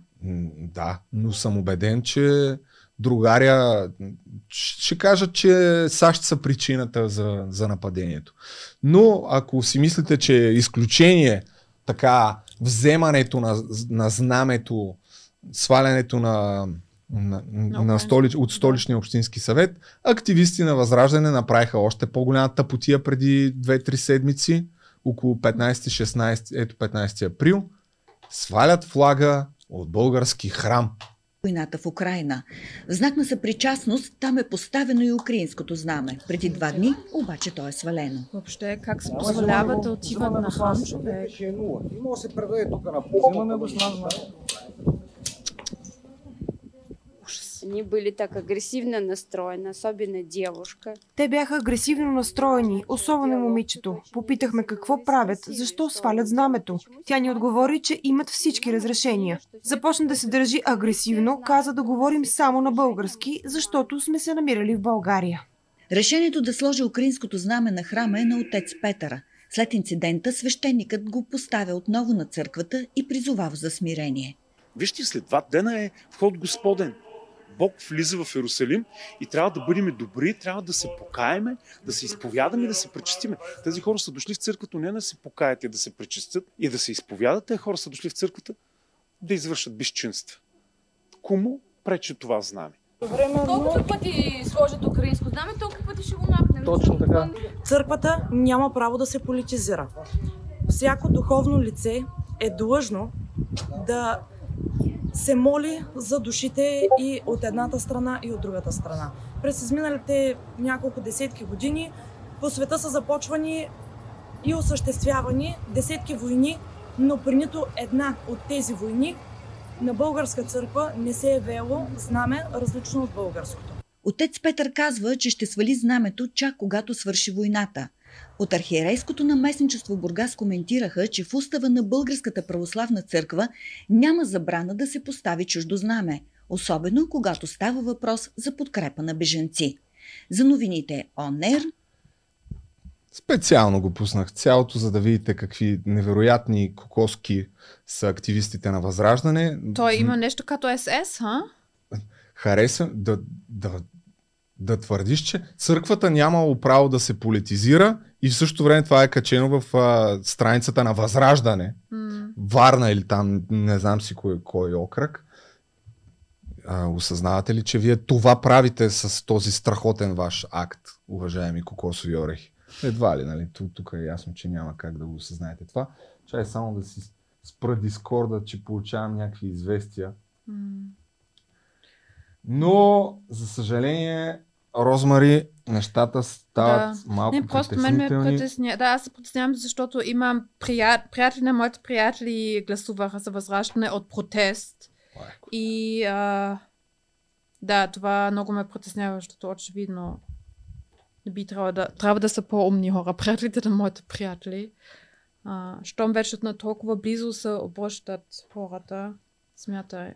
Да, но съм убеден, че другаря ще кажат, че САЩ са причината за, за нападението. Но ако си мислите, че изключение така вземането на, на знамето, свалянето на, на, okay. на столич, от Столичния Общински съвет, активисти на Възраждане направиха още по-голяма тъпотия преди две-три седмици, около петнайсети шестнайсети, ето петнайсети април, свалят флага от български храм. Войната в Украина. В знак на съпричастност там е поставено и украинското знаме. Преди два дни обаче то е свалено. Въобще как се позволява да отиват на храм човек? Они были так агресивно настроены, особенно девушка. Те бяха агресивно настроени, особено момичето. Попитахме какво правят, защо свалят знамето. Тя ни отговори, че имат всички разрешения. Започна да се държи агресивно, каза да говорим само на български, защото сме се намирали в България. Решението да сложи украинското знаме на храма е на отец Петъра. След инцидента свещеникът го поставя отново на църквата и призовава за смирение. Вижте, след два дена е вход Господен. Бог влиза в Йерусалим и трябва да бъдем добри, трябва да се покаяме, да се изповядаме и да се пречистиме. Тези хора са дошли в църквата не да се покаят и да се пречистят и да се изповядат. Тези хора са дошли в църквата да извършат безчинства. Кому пречи това знаме? Колкото пъти сложат украинско знаме, толкова пъти ще го махнем. Точно така. Църквата няма право да се политизира. Всяко духовно лице е длъжно да се моли за душите и от едната страна, и от другата страна. През изминалите няколко десетки години по света са започвани и осъществявани десетки войни, но при нито една от тези войни на българска църква не се е веяло знаме различно от българското. Отец Петър казва, че ще свали знамето чак когато свърши войната. От архиерейското наместничество в Бургас коментираха, че в устава на Българската православна църква няма забрана да се постави чуждо знаме, особено когато става въпрос за подкрепа на беженци. За новините ОНЕР. Специално го пуснах цялото, за да видите какви невероятни кокоски са активистите на Възраждане. Той има нещо като ес ес, ха? Харесва да... да... да твърдиш, че църквата нямало право да се политизира и в същото време това е качено в а, страницата на Възраждане. Mm. Варна или там, не знам си кой, кой окръг. А, осъзнавате ли, че вие това правите с този страхотен ваш акт, уважаеми кокосови орехи? Едва ли, нали? Тук, тук е ясно, че няма как да го осъзнаете това. Чай само да си спра Дискорда, че получавам някакви известия. Mm. Но, за съжаление, Розмари, нещата стават да. малко Не, просто притеснителни. Просто мен ме притесня. Да, аз се притеснявам, защото имам прият... приятели на моите приятели гласуваха за Възраждане от протест. Лайко. И а... да, това много ме притеснява, защото очевидно не би трябва да, трябва да са по-умни хора, приятелите на моите приятели. А... Щом вече на толкова близо се обръщат хората, смятай.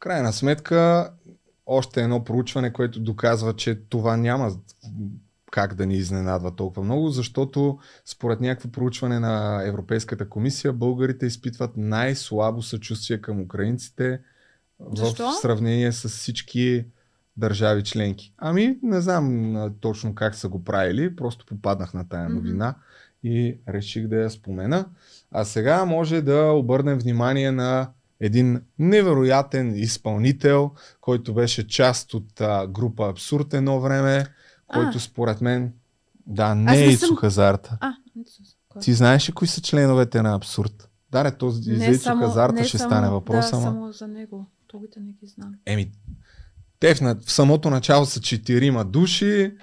Крайна сметка, още едно проучване, което доказва, че това няма как да ни изненадва толкова много, защото според някакво проучване на Европейската комисия, българите изпитват най-слабо съчувствие към украинците Защо? в сравнение с всички държави членки. Ами, не знам точно как са го правили, просто попаднах на тая новина mm-hmm. и реших да я спомена. А сега може да обърнем внимание на един невероятен изпълнител, който беше част от а, група Абсурд едно време, който а. според мен... Да, не е Ицо Хазарта. А, ти знаеш ли кои са членовете на Абсурд? Да, не, този не за Ицо Хазарта ще само, стане въпрос. Да, ама... само за него. Другите не ги знам. Еми, те в, в самото начало са четирима души,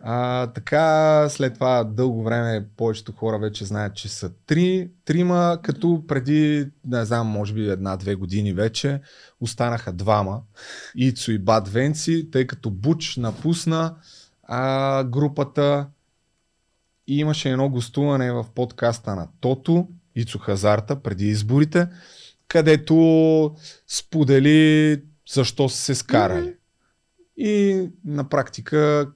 а, така след това дълго време повечето хора вече знаят, че са три, трима, като преди, не знам, може би една-две години вече останаха двама, Ицо и Бат Венци, тъй като Буч напусна а, групата и имаше едно гостуване в подкаста на Тото, Ицо Хазарта, преди изборите, където сподели защо са се скарали. И на практика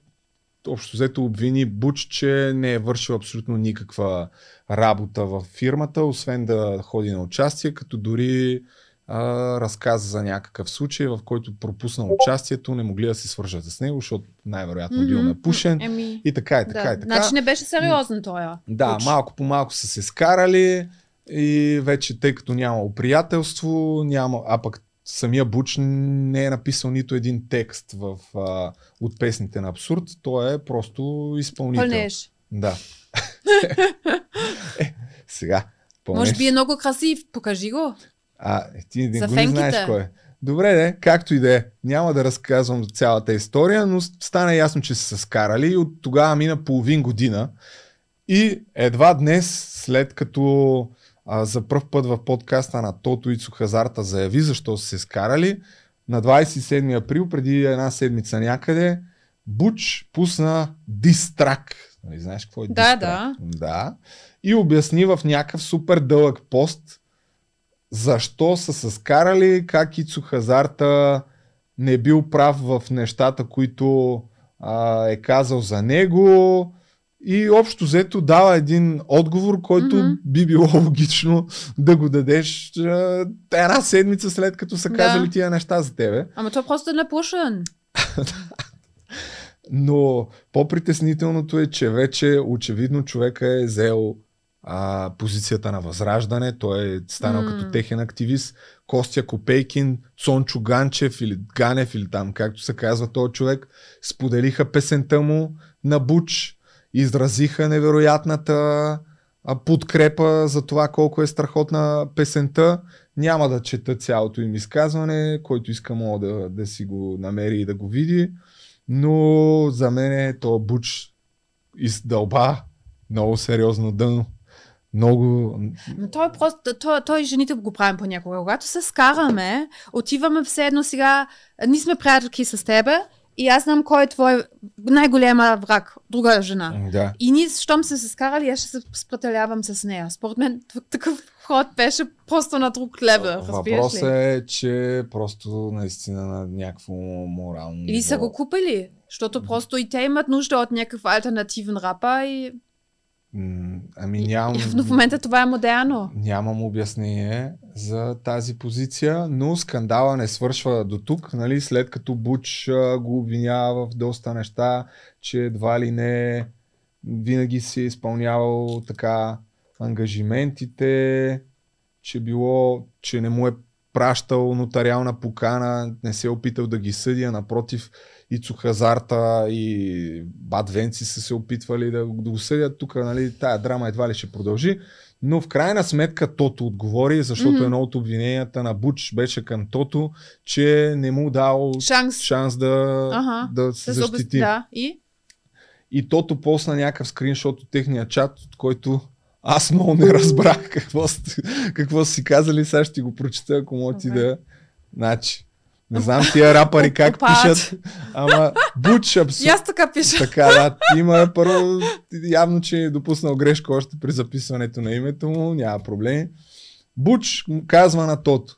общо взето обвини Буч, че не е вършил абсолютно никаква работа в фирмата, освен да ходи на участие, като дори а, разказа за някакъв случай, в който пропуснал участието, не могли да се свържат с него, защото най-вероятно mm-hmm. бил напушен mm-hmm. и така и така да. и така. Значи не беше сериозен той. Да, Буч. Малко по малко са се скарали и вече тъй като нямало приятелство, няма, а пък самия Буч не е написал нито един текст в, а, от песните на Абсурд, той е просто изпълнител. Пълнеш. Да. е, сега, пълнеш. Може би е много красив, покажи го. А, ти не го не знаеш кой е. Добре, де, както и да е. Няма да разказвам цялата история, но стана ясно, че са се скарали и от тогава мина половин година. И едва днес, след като а, за пръв път в подкаста на Тото Ицо Хазарта заяви защо са се скарали, на двадесет и седми април, преди една седмица някъде, Буч пусна дистрак. Не знаеш какво е да, дистрак? Да. Да. И обясни в някакъв супер дълъг пост защо са се скарали, как Ицо Хазарта не бил прав в нещата, които а, е казал за него. И общо взето дава един отговор, който mm-hmm. би било логично да го дадеш е, една седмица след като са казали да. Тия неща за тебе. Ама той просто е напушен. Но по-притеснителното е, че вече очевидно човека е взел а, позицията на Възраждане. Той е станал mm. като техен активист. Костя Копейкин, Цончо Ганчев или Ганев или там както се казва този човек, споделиха песента му на Буч. Изразиха невероятната подкрепа за това колко е страхотна песента. Няма да чета цялото им изказване, който иска мога да, да си го намери и да го види. Но за мен то Буч издълба много сериозно дъно. Много... Той е просто, той, той жените го правим понякога. Когато се скараме, отиваме все едно сега, ние сме приятелки с тебе, и аз знам кой е твой най-голема враг, друга жена. Да. И ние, щом се скарали, аз ще се спрятелявам с нея. Според мен такъв ход беше просто на друг левел. Въпросът е, че просто наистина на някакво морално... Или са го купили, защото просто и те имат нужда от някакъв альтернативен рапа и... Ами нямам... В момента това е модерно. Нямам обяснение за тази позиция, но скандала не свършва до тук, нали? След като Буч го обвинява в доста неща, че едва ли не винаги си е изпълнявал така ангажиментите, че било, че не му е пращал нотариална покана, не се е опитал да ги съди, а напротив Ицо Хазарта и Бадвенци са се опитвали да, да го съдят. Тук нали, тая драма едва ли ще продължи, но в крайна сметка Тото отговори, защото mm-hmm. едно от обвиненията на Буч беше към Тото, че не му дал шанс, шанс да, ага, да се да защити. Да. И? И Тото посна някакъв скриншот от техния чат, от който аз много не разбрах какво, какво си казали, сега ще го прочета, ако мога ти okay. да... Значи... Не знам тия рапари как Опад. Пишат, ама Буч абсурд. Аз така пиша. Така, да, има първо, явно, че е допуснал грешка още при записването на името му, няма проблеми. Буч казва на Тото: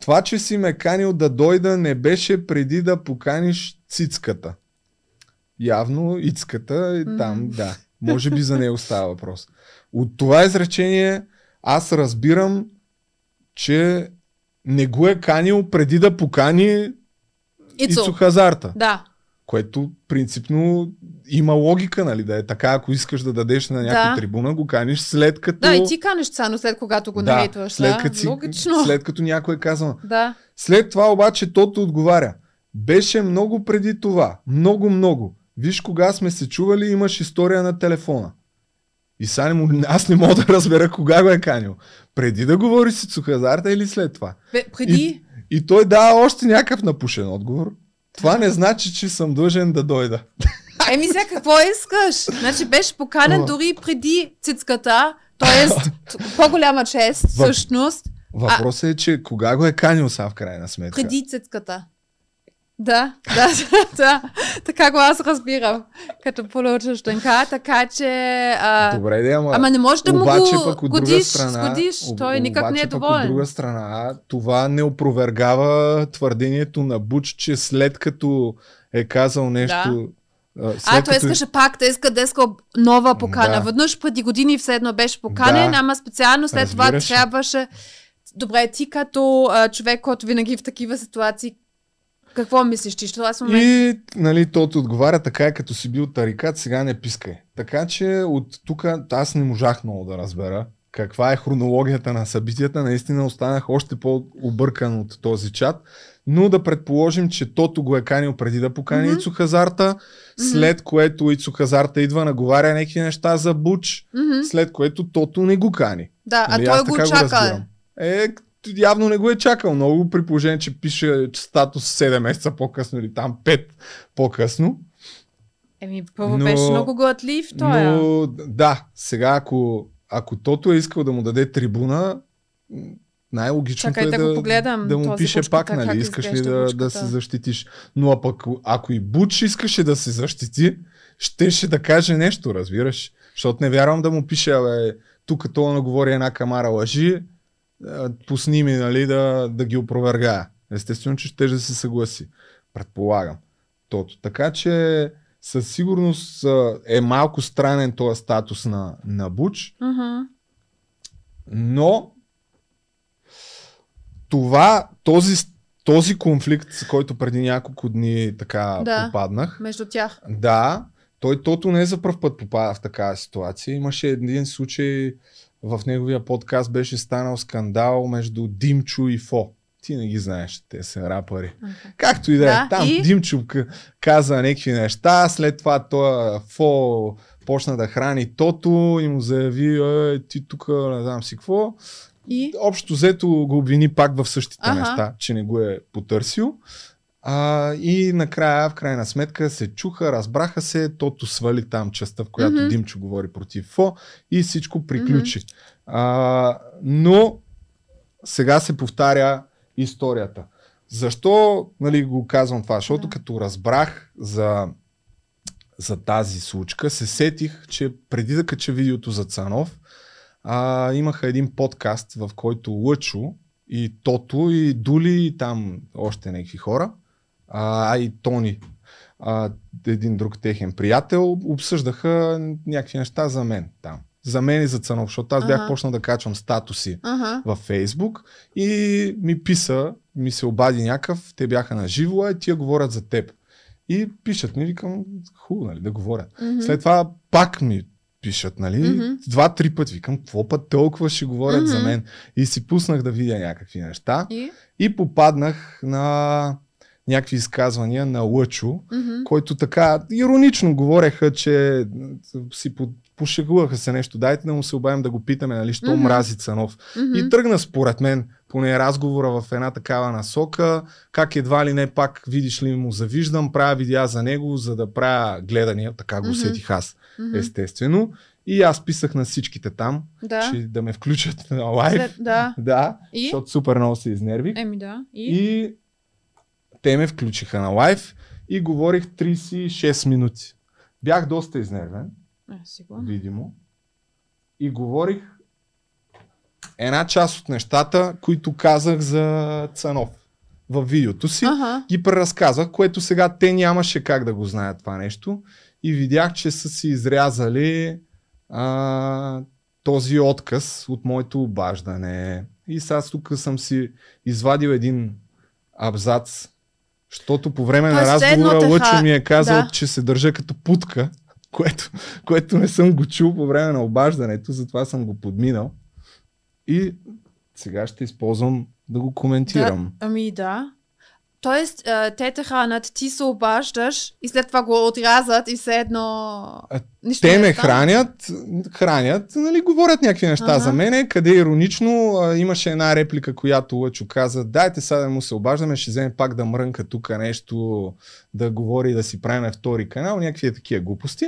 това, че си ме канил да дойда, не беше преди да поканиш цицката. Явно ицката и там, mm. да, може би за него става въпрос. От това изречение аз разбирам, че не го е канил преди да покани Ицо, Ицо Хазарта. Да. Което принципно има логика, нали, да е така, ако искаш да дадеш на някаква да. Трибуна, го каниш след като... Да, и ти каниш само след когато го да, наметваш. След, да? Си... след като някой е казано. Да. След това обаче Тото отговаря: беше много преди това, много, много. Виж кога сме се чували, имаш история на телефона. И сега не мога, аз не мога да разбера кога го е канил. Преди да говори с Ицо Хазарта или след това? Бе, преди... И, и той дава още някакъв напушен отговор. Това не значи, че съм длъжен да дойда. Еми сега какво искаш? Значи беше поканен дори преди цицката, т.е. по-голяма чест всъщност. Въпросът е, че кога го е канил сега в крайна сметка? Преди цицката. Да, да, да. Така го аз разбирам, като получиш дънка, така че... А... Добре, да, ама, ама не можеш да му го годиш, сгодиш, той никак не е доволен. От друга страна, това не опровергава твърдението на Буч, че след като е казал нещо... Да. След а, като... той искаше пак, да иска да иска нова покана. Да. Веднъж преди години все едно беше поканен, да. Ама специално след Разбираш. това трябваше... Добре, ти като а, човек, който винаги в такива ситуации... Какво мислиш ти? Що аз момент... И нали, Тото отговаря, така е като си бил тарикат, сега не пискай. Така че от тук аз не можах много да разбера каква е хронологията на събитията. Наистина останах още по-объркан от този чат. Но да предположим, че Тото го е канил преди да покани mm-hmm. Ицо Хазарта, след mm-hmm. което Ицо Хазарта идва, наговаря някакви неща за Буч, mm-hmm. след което Тото не го кани. Да, нали, а той го чака. Е, явно не го е чакал много, при положение, че пише статус седем месеца по-късно или там пет по-късно. Еми, първо беше много готлив той. Но, да, сега ако, ако Тото е искал да му даде трибуна, най-логичното е да, да, погледам, да му пише пак, нали, искаш ли да, да се защитиш. Но а пък, ако и Буч искаше да се защити, щеше да каже нещо, разбираш. Защото не вярвам да му пише, абе, тук това наговори една камара лъжи, пусни ми, нали, да, да ги опровергая. Естествено, че ще да се съгласи. Предполагам. Тото. Така че със сигурност е малко странен този статус на, на Буч. Uh-huh. Но това, този, този конфликт, с който преди няколко дни така да, попаднах. Между тях. Да. Той Тото не е за пръв път попада в такава ситуация. Имаше един случай... В неговия подкаст беше станал скандал между Димчо и Фо. Ти не ги знаеш, те са рапъри. Okay. Както и да е, там и... Димчо каза някакви неща, след това той Фо почна да храни Тото и му заяви, е, ти тук не знам си какво. И? Общо взето го обвини пак в същите uh-huh. неща, че не го е потърсил. А, и накрая, в крайна сметка, се чуха, разбраха се, Тото свали там частта, в която mm-hmm. Димчо говори против Фо и всичко приключи. Mm-hmm. А, но сега се повтаря историята. Защо, нали, го казвам това? Защото yeah. като разбрах за, за тази случка, се сетих, че преди да кача видеото за Цанов, а, имаха един подкаст, в който Лъчо и Тото и Дули и там още някакви хора, а и Тони, а, един друг техен приятел, обсъждаха някакви неща за мен там. За мен и за Цанов, защото аз ага. бях почнал да качвам статуси ага. във Фейсбук и ми писа, ми се обади някакъв, те бяха на живо, а тия говорят за теб. И пишат ми, викам, хубаво, нали, да говорят. Mm-hmm. След това пак ми пишат, нали, mm-hmm. два-три пъти, викам, какво път толкова ще говорят mm-hmm. за мен. И си пуснах да видя някакви неща и, и попаднах на някакви изказвания на Лъчо, mm-hmm. който така иронично говореха, че си пошегуваха се нещо, дайте да му се обадим да го питаме, нали, що mm-hmm. мрази Цанов. Mm-hmm. И тръгна според мен, поне разговора в една такава насока, как едва ли не пак, видиш ли, му завиждам, правя видеа за него, за да правя гледания, така го mm-hmm. сетих аз, mm-hmm. естествено. И аз писах на всичките там, да. че да ме включат на лайв, да. Да, защото супер много се изнервих. Еми да. И... и те ме включиха на лайв и говорих трийсет и шест минути. Бях доста изнервен, а, видимо, и говорих една част от нещата, които казах за Цанов във видеото си, ага. ги преразказах, което сега те нямаше как да го знаят това нещо. И видях, че са си изрязали а, този отказ от моето обаждане. И сега тук съм си извадил един абзац, защото по време Той на разговора теха... Лъчо ми е казал, да. че се държа като путка, което, което не съм го чул по време на обаждането, затова съм го подминал. И сега ще използвам да го коментирам. Да, ами да. Тоест, те те хранят, ти се обаждаш и след това го отрязат и все едно... Нищо те ме хранят, хранят, нали, говорят някакви неща ага. за мене, къде иронично имаше една реплика, която Лъчо каза, дайте сега да му се обаждаме, ще вземе пак да мрънка тук нещо, да говори, да си правим втори канал, някакви такива глупости.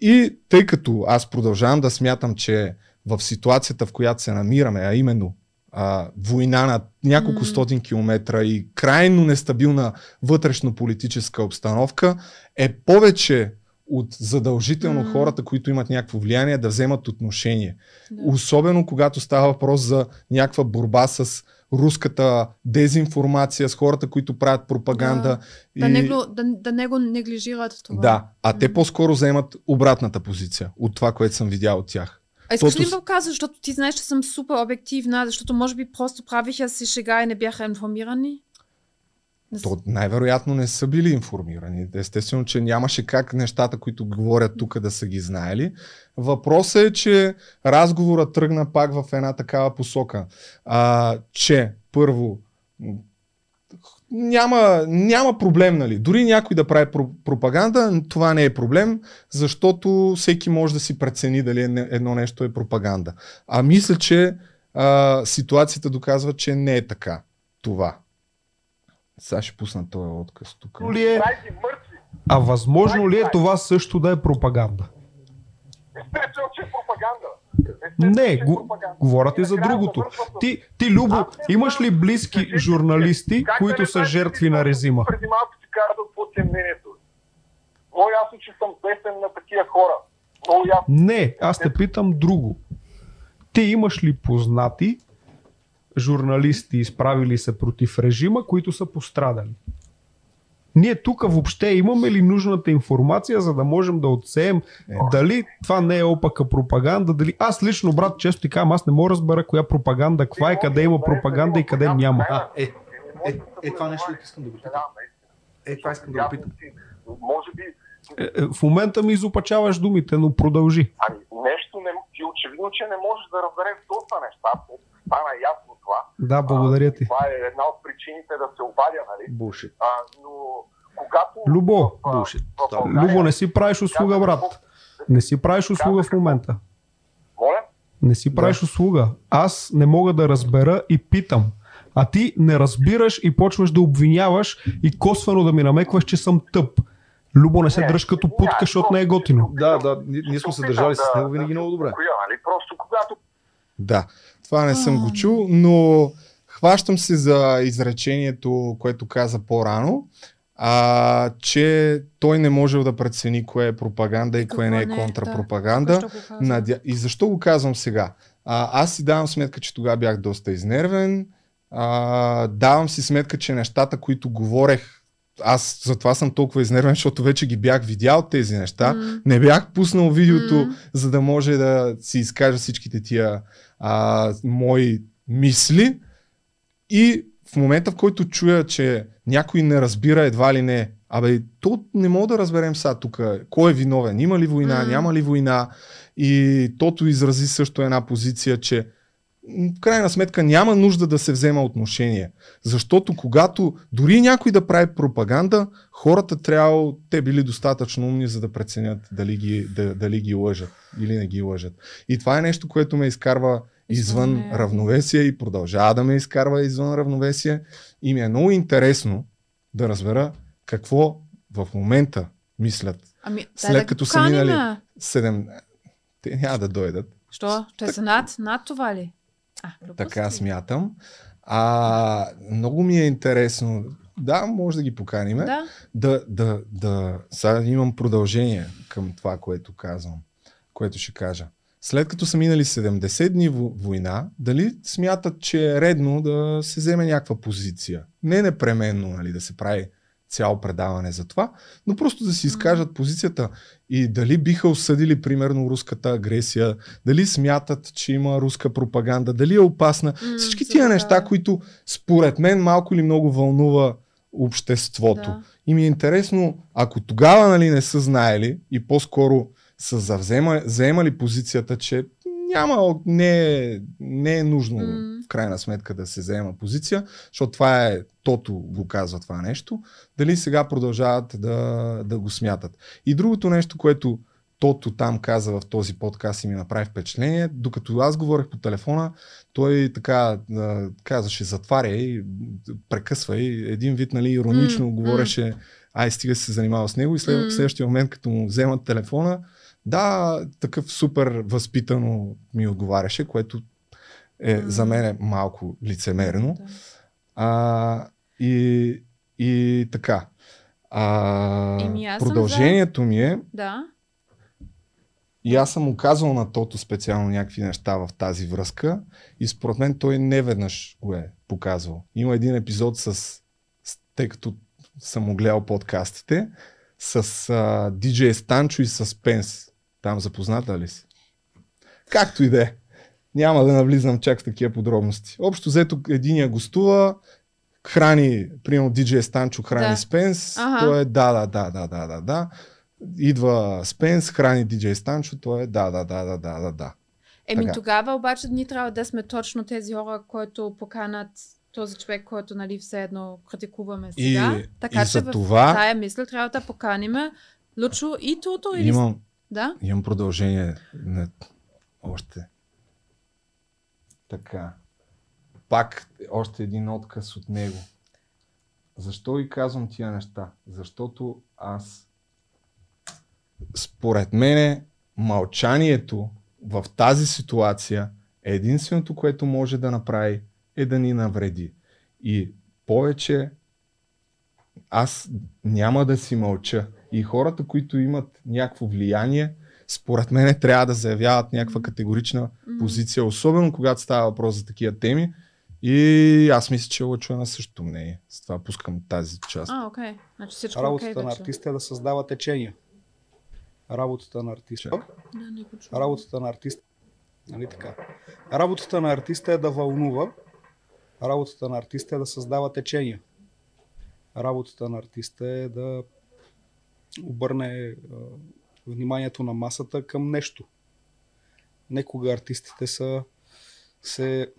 И тъй като аз продължавам да смятам, че в ситуацията, в която се намираме, а именно а, война на няколко mm. стотин километра и крайно нестабилна вътрешно-политическа обстановка е повече от задължително mm. хората, които имат някакво влияние, да вземат отношение. Yeah. Особено когато става въпрос за някаква борба с руската дезинформация, с хората, които правят пропаганда. Да, и... да, не, го, да, да не го неглижират в това. Да, а mm. те по-скоро вземат обратната позиция от това, което съм видял от тях. А искаш ли да кажа, защото ти знаеш, че съм супер обективна, защото може би просто правиха си шега и не бяха информирани? Не... То най-вероятно не са били информирани. Естествено, че нямаше как нещата, които говорят тук, да са ги знаели. Въпросът е, че разговорът тръгна пак в една такава посока, а, че първо няма, няма проблем, нали? Дори някой да прави пропаганда, това не е проблем, защото всеки може да си прецени дали едно нещо е пропаганда. А мисля, че а, ситуацията доказва, че не е така това. Сега ще пусна този отказ тук. Е... А възможно ли е това също да е пропаганда? Естествено, че е пропаганда. Не, го, говорят и за другото. Ти, ти Любо, имаш ли близки журналисти, които са жертви на режима? Преди малко ти казах какво ти е мнението. Много ясно, че съм бесен на такива хора. Не, аз те питам друго. Ти имаш ли познати журналисти, изправили се против режима, които са пострадали? Ние тук въобще имаме ли нужната информация, за да можем да отсеем не. Дали това не е опака пропаганда, дали... Аз лично, брат, често ти казвам, аз не мога да разбера коя пропаганда, каква е, къде има пропаганда и къде няма. А, е, е, е, е, това нещо искам да го питам. Е, това искам да го питам. Е, в момента ми изопачаваш думите, но продължи. Ами, нещо не... Ти очевидно, че не можеш да разбереш това неща. Стана ясно това. Да, благодаря ти. А, това е една от причините да се обадя, нали? Бушит. А, но когато... Любо, в, Бушит. В България, Любо, не си правиш услуга, брат. Не си правиш услуга в момента. Моля? Не си правиш да. услуга. Аз не мога да разбера и питам. А ти не разбираш и почваш да обвиняваш и косвено да ми намекваш, че съм тъп. Любо, не се не, дръж като путка, не, защото не е готино. Да, да, ние сме се държали да, с него винаги да, много добре. Коя, нали? Просто когато... Да. Това не съм го чул, но хващам се за изречението, което каза по-рано, а, че той не можел да прецени кое е пропаганда и кое не е контрапропаганда. Да. Надя... И защо го казвам сега? А, аз си давам сметка, че тогава бях доста изнервен, а, давам си сметка, че нещата, които говорех, аз затова съм толкова изнервен, защото вече ги бях видял тези неща, mm. не бях пуснал видеото, mm. за да може да си изкажа всичките тия а, мои мисли, и в момента, в който чуя, че някой не разбира едва ли не, абе, то не мога да разберем сега тук кой е виновен, има ли война, mm. няма ли война, и Тото изрази също една позиция, че в крайна сметка няма нужда да се взема отношение, защото когато дори някой да прави пропаганда, хората трябва, те били достатъчно умни, за да преценят дали ги, дали ги лъжат или не ги лъжат. И това е нещо, което ме изкарва извън равновесие и продължава да ме изкарва извън равновесие, и ми е много интересно да разбера какво в момента мислят. Ами, след да като да са минали седем... Те няма да дойдат. Що? Те са над, над това ли? А, така смятам. А, много ми е интересно. Да, може да ги поканим. Да. Да, да, да. Сега имам продължение към това, което казвам, което ще кажа. След като са минали седемдесет дни война, дали смятат, че е редно да се вземе някаква позиция? Не непременно, нали, да се прави цяло предаване за това, но просто да си изкажат позицията, и дали биха осъдили примерно руската агресия, дали смятат, че има руска пропаганда, дали е опасна. М, Всички сега. тия неща, които според мен малко или много вълнува обществото. Да. И ми е интересно, ако тогава, нали, не са знаели и по-скоро са завзема, заемали позицията, че няма, не, не е нужно mm. в крайна сметка да се заема позиция, защото това е, Тото го казва това нещо, дали сега продължават да, да го смятат. И другото нещо, което Тото там каза в този подкаст и ми направи впечатление, докато аз говорех по телефона, той така казваше, затваря и прекъсва, и един вид, нали, иронично mm. говореше, ай, стига се занимава с него, и след, mm. в следващия момент, като му вземат телефона, да, такъв супер възпитано ми отговаряше, което е mm-hmm. за мен е малко лицемерно. Да. А, и, и така. А, Еми, продължението за... ми е... Да. И аз съм му казвал на Тото специално някакви неща в тази връзка и според мен той неведнъж го е показвал. Има един епизод с, с тъй като съм огледал подкастите, с а, диджей Станчо и с Пенс. Там запозната ли си? Както и да е. Няма да навлизам чак с такива подробности. Общо взето единия гостува, храни, примерно диджей Станчо храни да. Спенс, ага. Той е да, да, да, да, да, да, да. Идва Спенс, храни диджей Станчо, той е да, да, да, да, да, да, да. Еми така. Тогава обаче ние трябва да сме точно тези хора, които поканат този човек, който нали все едно критикуваме сега. И, така и че в това... тая мисъл трябва да поканиме Лъчо и Тото. Или... Имам, да? имам продължение на още. Така. Пак още един отказ от него. Защо и казвам тия неща? Защото аз според мене мълчанието в тази ситуация единственото, което може да направи е да ни навреди. И повече аз няма да си мълча. И хората, които имат някакво влияние, според мен трябва да заявяват някаква категорична позиция, особено когато става въпрос за такива теми. И аз мисля, че Лъчо е на същото мнение. С това пускам тази част. А, окей. Okay. Значи всичко работата okay, на артиста е да създава течение. Работата на артиста. Да, работата на артиста. Нали така. Работата на артиста е да вълнува. Работата на артиста е да създава течение. Работата на артиста е да обърне вниманието на масата към нещо. Некога артистите са се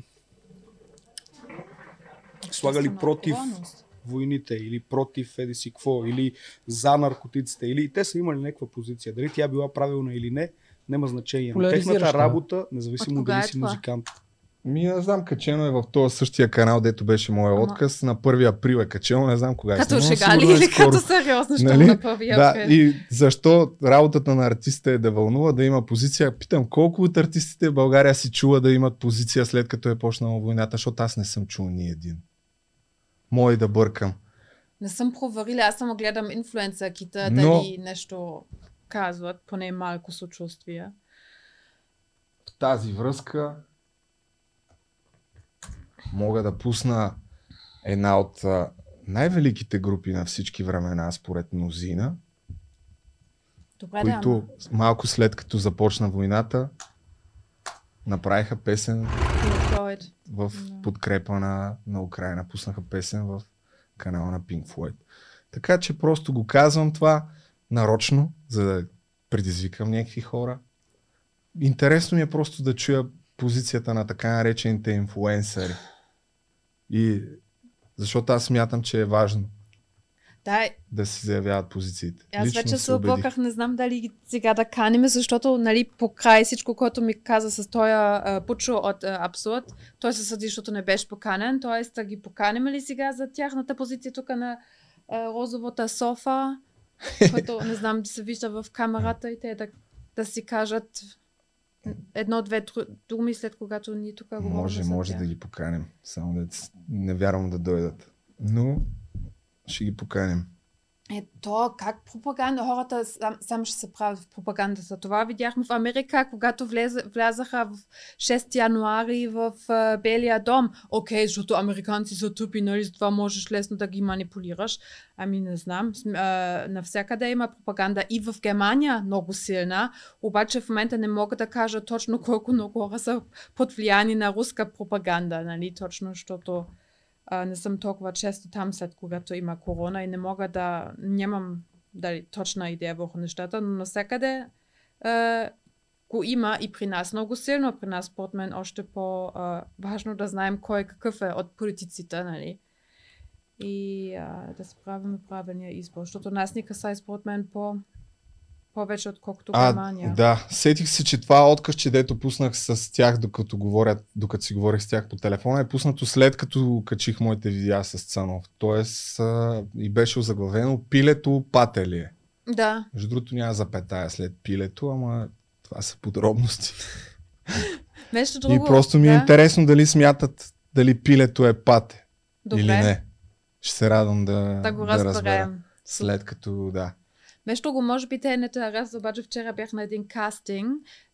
слагали против войните или против еди си какво, или за наркотиците, или те са имали някаква позиция. Дали тя била правилна или не, няма значение. Техната работа, независимо дали си музикант. Ми не знам, качено е в този същия канал, дето беше моя Ама... отказ. На първи април е качено, не знам кога е. Като шега ли или като сериозно, щом на първи април. Да, и защо работата на артиста е да вълнува, да има позиция. Питам, колко от артистите в България си чува да имат позиция след като е почнала войната, защото аз не съм чул ни един. Мой да бъркам. Не съм проверила, аз само гледам инфлуенсърките, Но... дали нещо казват, поне малко съчувствие. В тази връзка мога да пусна една от най-великите групи на всички времена, според мнозина, Добре, които да, малко след като започна войната, направиха песен в подкрепа на, на Украина. Пуснаха песен в канала на Pink Floyd. Така че просто го казвам това нарочно, за да предизвикам някакви хора. Интересно ми е просто да чуя позицията на така наречените инфлуенсъри. И защото аз смятам, че е важно да, да си заявяват позициите. Аз Лично вече се облъках, не знам дали сега да каним, защото нали, покрай всичко, което ми каза с тоя Бучо от а, Абсурд, той се съди, защото не беше поканен, т.е. да ги поканим ли сега за тяхната позиция тук на а, розовата софа, който не знам да се вижда в камерата и те да, да си кажат едно-две думи след когато ние тук говорим. Може, може да ги поканим. Само да не вярвам да дойдат. Но ще ги поканим. Ето, как пропаганда? Хората сам, сам ще се правят в пропагандата. Това видяхме в Америка, когато влез, влязаха в шести януари в uh, Белия дом. Окей, okay, защото американци са тупи, нали, за това можеш лесно да ги манипулираш. Ами не знам, uh, навсякъде има пропаганда. И в Германия много силна, обаче в момента не мога да кажа точно колко много хора са под влияние на руска пропаганда, нали, точно, защото... Uh, не съм толкова често там след когато има корона и не мога да, нямам дали точна идея върху нещата, но навсякъде uh, го има и при нас много силно, при нас под мен още по-важно uh, да знаем кой какъв е от политиците, нали? И uh, да се правим правилния избор, защото нас ни касае според мен по... повече отколкото Германия. Да, сетих се, че това откъсче, дето пуснах с тях, докато говорят, докато си говорих с тях по телефона, е пуснато след като качих моите видеа с Цанов. Тоест а, и беше озаглавено пилето пателие. Да. Между другото няма запетая след пилето, ама това са подробности. Нещо друго. И просто ми е да. интересно дали смятат дали пилето е пате. Добре. Или не. Ще се радвам да, да го да разбера. След като да. Нещо друго, може би те не те разобаче, обаче вчера бях на един кастинг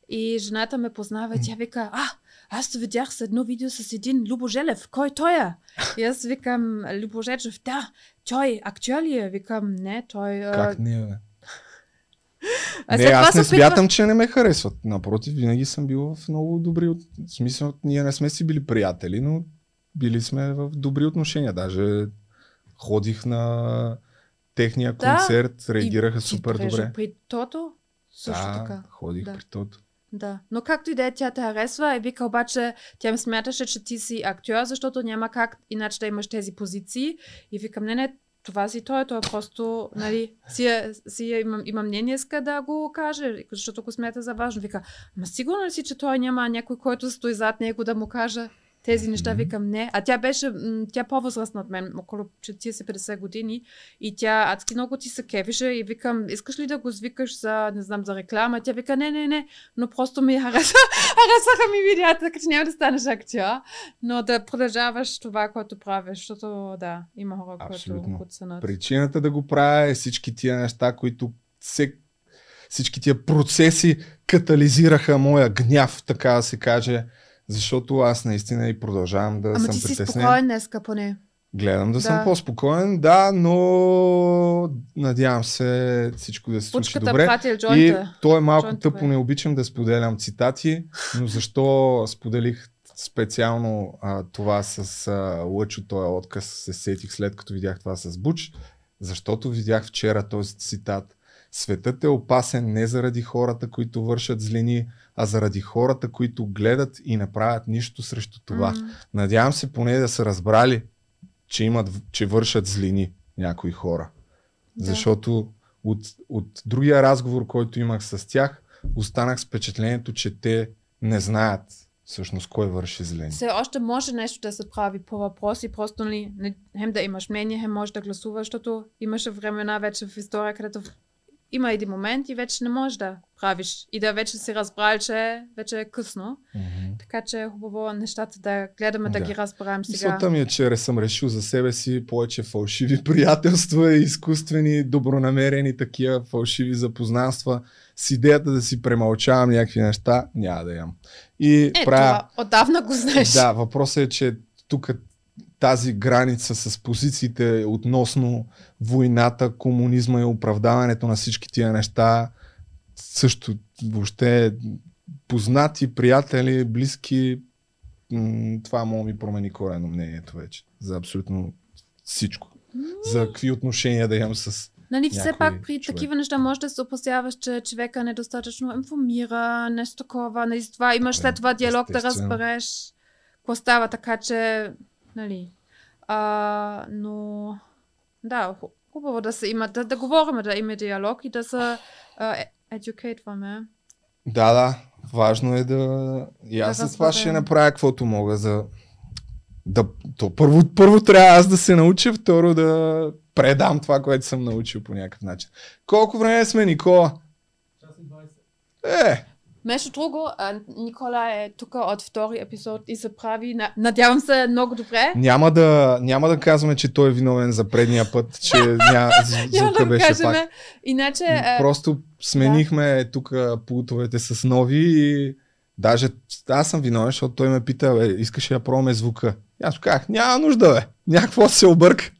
и жената ме познава и тя вика: а, аз те видях с едно видео с един Любо Желев, кой той е? И аз викам: Любо Желев, да, той актьор ли е? Викам: не, той... Как не е? А не, аз не смятам, че не ме харесват. Напротив, винаги съм бил в много добри... В смисъл, ние не сме си били приятели, но били сме в добри отношения. Даже ходих на техния да, концерт, реагираха и, супер добре. Ти при Тото? Също да, така. ходих да. при Тото. Да, но както и да е, тя те харесва и вика обаче, тя ме смяташе, че ти си актьор, защото няма как иначе да имаш тези позиции. И викам: не, не, това си той, той просто, нали, си, си имам, имам мнение, иска да го каже, защото го смята за важно. Вика: ма сигурно ли си, че той няма някой, който стои зад него да му каже тези неща? Викам: не. А тя беше, тя по-възрастна от мен, около четирийсет-петдесет години, и тя адски много ти се кефише и викам: искаш ли да го звикаш за, не знам, за реклама? Тя вика: не, не, не, но просто ми хареса, харесаха ми видеята, така че няма да станеш актьор, но да продължаваш това, което правиш, защото да, има хора, абсолютно, които ценят. Причината да го правя е всички тия неща, които се, всички тия процеси катализираха моя гняв, така да се каже. Защото аз наистина и продължавам да Ама съм притеснен. Ама ти си спокоен днеска поне. Гледам да, да съм по-спокоен, да, но надявам се всичко да се случи Пучката добре. Пратил, и то е малко джонта, тъпо, бе. Не обичам да споделям цитати, но защо споделих специално а, това с а, Лъчо, този отказ се сетих след като видях това с Буч. Защото видях вчера този цитат: светът е опасен не заради хората, които вършат злини, а заради хората, които гледат и не правят нищо срещу това. Mm-hmm. Надявам се поне да са разбрали, че имат, че вършат злини някои хора. Да. Защото от, от другия разговор, който имах с тях, останах с впечатлението, че те не знаят всъщност кой върши злини. Все още може нещо да се прави по въпроси, просто ли, не, хем да имаш мнение, хем можеш да гласуваш, защото имаше времена вече в история, където има един момент и вече не можеш да правиш и да вече си разбрал, че вече е късно. Mm-hmm. Така че е хубаво нещата да гледаме, да, да ги разберем сега. Мисълта ми е, че съм решил за себе си повече фалшиви приятелства и изкуствени, добронамерени такива фалшиви запознанства. С идеята да си премълчавам някакви неща, няма да имам. И е, правя... това отдавна го знаеш. Да, въпросът е, че тук тази граница с позициите относно войната, комунизма и оправдаването на всички тия неща, също въобще познати, приятели, близки, това мога ми промени коренно мнението вече за абсолютно всичко. За какви отношения да имам с... Нали, все пак при човек. Такива неща може да се опасяваш, че човека недостатъчно информира, нещо такова, нали, това имаш след това диалог да разбереш какво става, така че... Нали. А, но да, хубаво да се има, да, да говорим, да има диалог и да се едюкейтваме. Да, да, важно е да... И аз да с това ще направя каквото мога за... Да, то първо, първо трябва аз да се науча, второ да предам това, което съм научил по някакъв начин. Колко време сме, Никола? час и двайсет. Е! Между друго, Никола е тук от втори епизод и се прави, надявам се, много добре. Няма да, няма да казваме, че той е виновен за предния път, че ня, звука беше да пак. Иначе, просто сменихме да. тук пултовете с нови и даже аз съм виновен, защото той ме пита: бе, искаш ли да пробваме звука? И аз казах: няма нужда, бе, някакво се обърка.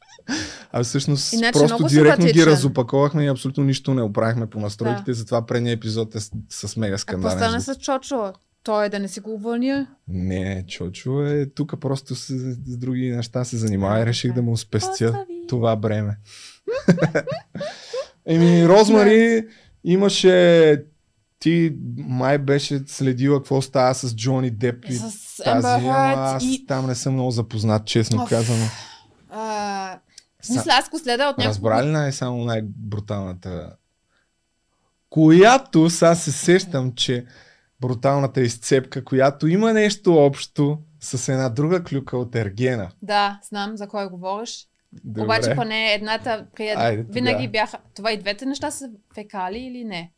А всъщност иначе просто директно ги разопаковахме и абсолютно нищо не оправихме по настройките, да. Затова предният епизод е с, с мега скандален. А какво стана с Чочо? Той е да не си го уволня? Не, Чочо е тук просто с, с други неща се занимава и реших да му спестя Поздрави. това бреме. Еми, Розмари имаше... Ти май беше следила какво става с Джони Деп и с тази, аз и... там не съм много запознат, честно Оф. казано. Uh, мисля, аз го следа от някакво... Разбрали най- само най-бруталната... Която, сега се сещам, че бруталната изцепка, която има нещо общо с една друга клюка от Ергена. Да, знам за кой говориш. Добре. Обаче поне едната приятел... Винаги бяха... Това и двете неща са фекали или не?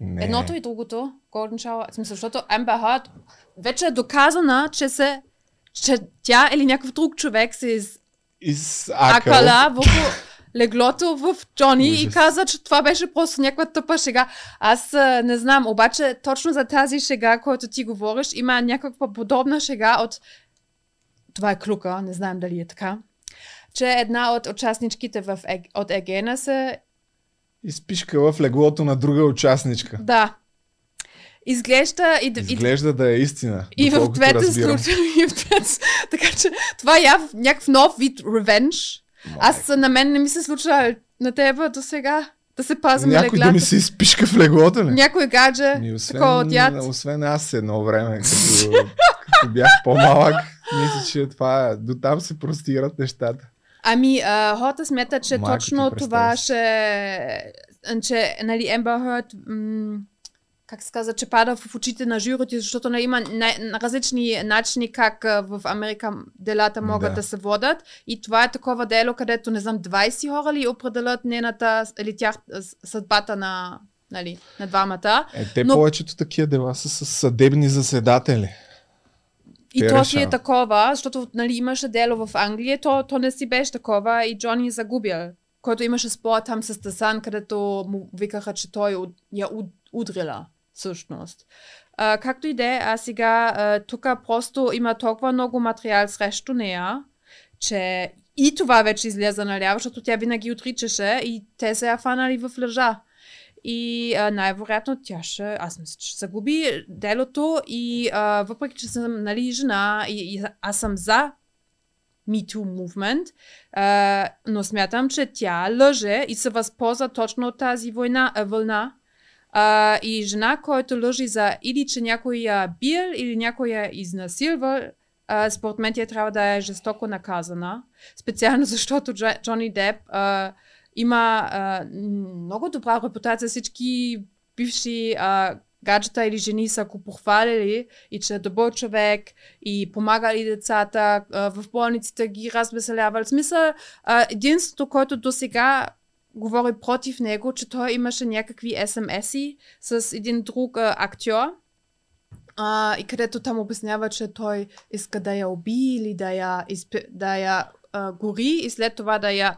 Не. Едното и другото, Голденшауър, смисъл, защото Амбър Хърд вече е доказана, че, се, че тя или някакъв друг човек се из... изакала върху леглото в Джони и каза, че това беше просто някаква тъпа шега. Аз а, не знам, обаче точно за тази шега, която ти говориш, има някаква подобна шега от... Това е клюка, не знам дали е така. Че една от участничките в, от Егена се... изпишкала в леглото на друга участничка. Да. Изглежда, и, Изглежда и, да е истина. И в двете случаи. Така че това е някакъв нов вид ревенж. Аз на мен не ми се случва на тебе до сега да се пазваме леглата. Някой да ми се изпишка в леглото ли? Някой гадже, такова дяд. Освен аз едно време, като, като бях по-малък, мисля, че това е. До там се простират нещата. Ами, хората смятат, че Майко точно това ще... че, нали, Amber Heard, м- как се казва, че пада в очите на жюрите, защото нали, има на- различни начини как в Америка делата могат да. да се водят. И това е такова дело, където, не знам, двайсет хора ли определят нената, или тях съдбата на, нали, на двамата. Е, те Но... повечето такива дела са с съдебни заседатели. И то си е такова, защото нали, имаше дело в Англия, то, то не си беше такова и Джони загубил, който имаше спор там с Тасан, където му викаха, че той я удрила всъщност. А, както и де, а сега а, тук просто има толкова много материал срещу нея, че и това вече излезе наляво, защото тя винаги отричаше и те се я фанали в лъжа. И а, най-вероятно тя ще, аз мисля, че загуби делото и а, въпреки, че съм нали, жена и, и аз съм за Me Too Movement, а, но смятам, че тя лъже и се възползва точно от тази война, а, вълна. А, и жена, която лъжи за или че някой я бил или някой я изнасилвал, а, според мен тя трябва да е жестоко наказана. Специално защото Дж- Джони Деп а, има а, много добра репутация, всички бивши а, гаджета или жени са го похвалили и че е добър човек и помагали децата, а, в болниците ги развеселявали. В смисъл, а, единството, което до сега говори против него, че той имаше някакви ес ем ес-и с един друг а, актьор а, и където там обяснява, че той иска да я уби или да я, изпи, да я а, гори и след това да я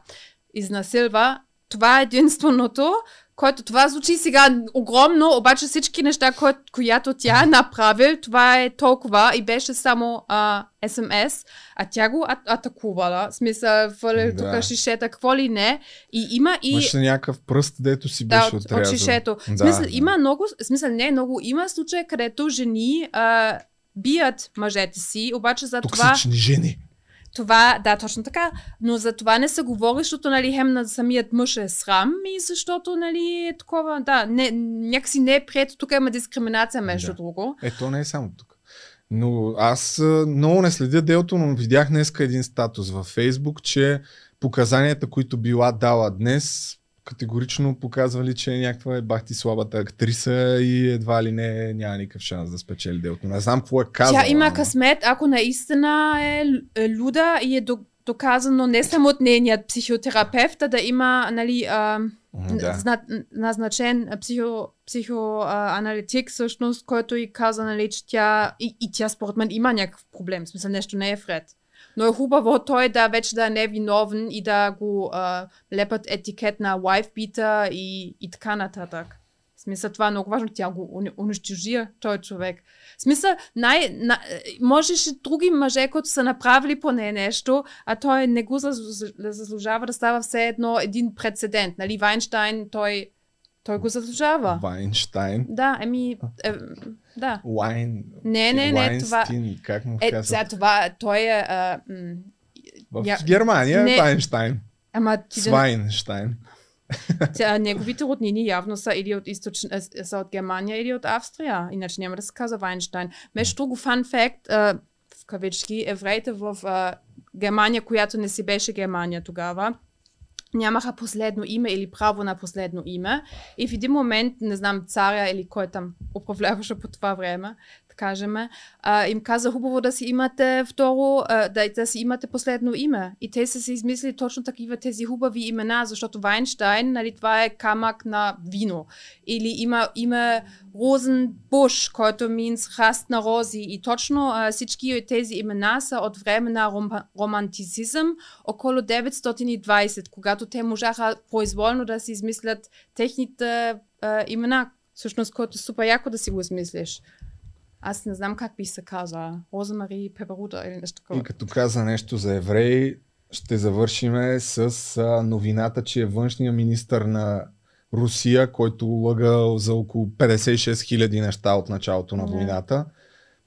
изнасилва. Това е единственото, което това звучи сега огромно, обаче всички неща, кое, която тя направи, това е толкова и беше само а, ес ем ес, а тя го а- атакувала. В смисъл, фали, да. Тук шишета, какво ли не. И има и... Маше някакъв пръст, дето си беше да, отрязан. От шишето. Да, смисъл, да. Има много, смисъл, не много, има случаи, където жени а, бият мъжете си, обаче за това... Токсични жени. Това, да, точно така, но за това не се говори, защото нали, хем на самият мъж е срам и защото нали, е такова, да, не, някакси не е прието, тук има дискриминация между да. друго. Е, то не е само тук. Но аз много не следя делото, но видях днеска един статус във Фейсбук, че показанията, които била дала днес, категорично показвали, че някаква е бахти слабата актриса и едва ли не няма никакъв шанс да спечели делото. Не знам какво е казала. Тя има късмет, ако наистина е луда и е доказано не само от нейният психотерапевта, да има нали, а, да. Зна, назначен психо, психоаналитик, всъщност, който и каза, нали, че тя и, и тя според мен има някакъв проблем, в смисъл нещо не е вред. Но е хубаво той да вече да не е виновен и да го а, лепят етикет на wife-beater и, и така нататък. В смисъл, това е много важно. Тя го унищожи, той човек. В смисъл, най- на, можеш и други мъже, които са направили поне нещо, а той не го заслужава да става все едно един прецедент. Нали, Вайнщайн, той, той го заслужава. Вайнщайн? Да, еми... Е, Да. Wine, не, не, не, това... Как му е, за това той е... А, м... В я... Германия не... е Вайнщайн. Ама ти... Свайнщайн. Тя, неговите роднини явно са или от, източ... са от Германия или от Австрия. Иначе няма да се казва Вайнщайн. Между друго, фан факт, в кавички, евреите в а, Германия, която не си беше Германия тогава, нямаха последно име или право на последно име. И в един момент, не знам, царя или кой там управляваше по това време, кажем, а, им каза, хубаво да си имате второ, а, да, да си имате последно име. И те са си измислили точно такива тези хубави имена, защото Вайнщайн, нали, това е камък на вино. Или има име Розенбуш, който means раст на рози. И точно а, всички тези имена са от време на ром, романтицизъм, около деветстотин и двайсета, когато те можаха произволно да си измислят техните а, имена. Всъщност, което е супер яко да си го измислиш. Аз не знам как би се казала. Розмари, пеперуда или нещо такова. И като каза нещо за евреи, ще завършиме с новината, че е външният министър на Русия, който лъгал за около петдесет и шест хиляди неща от началото на войната.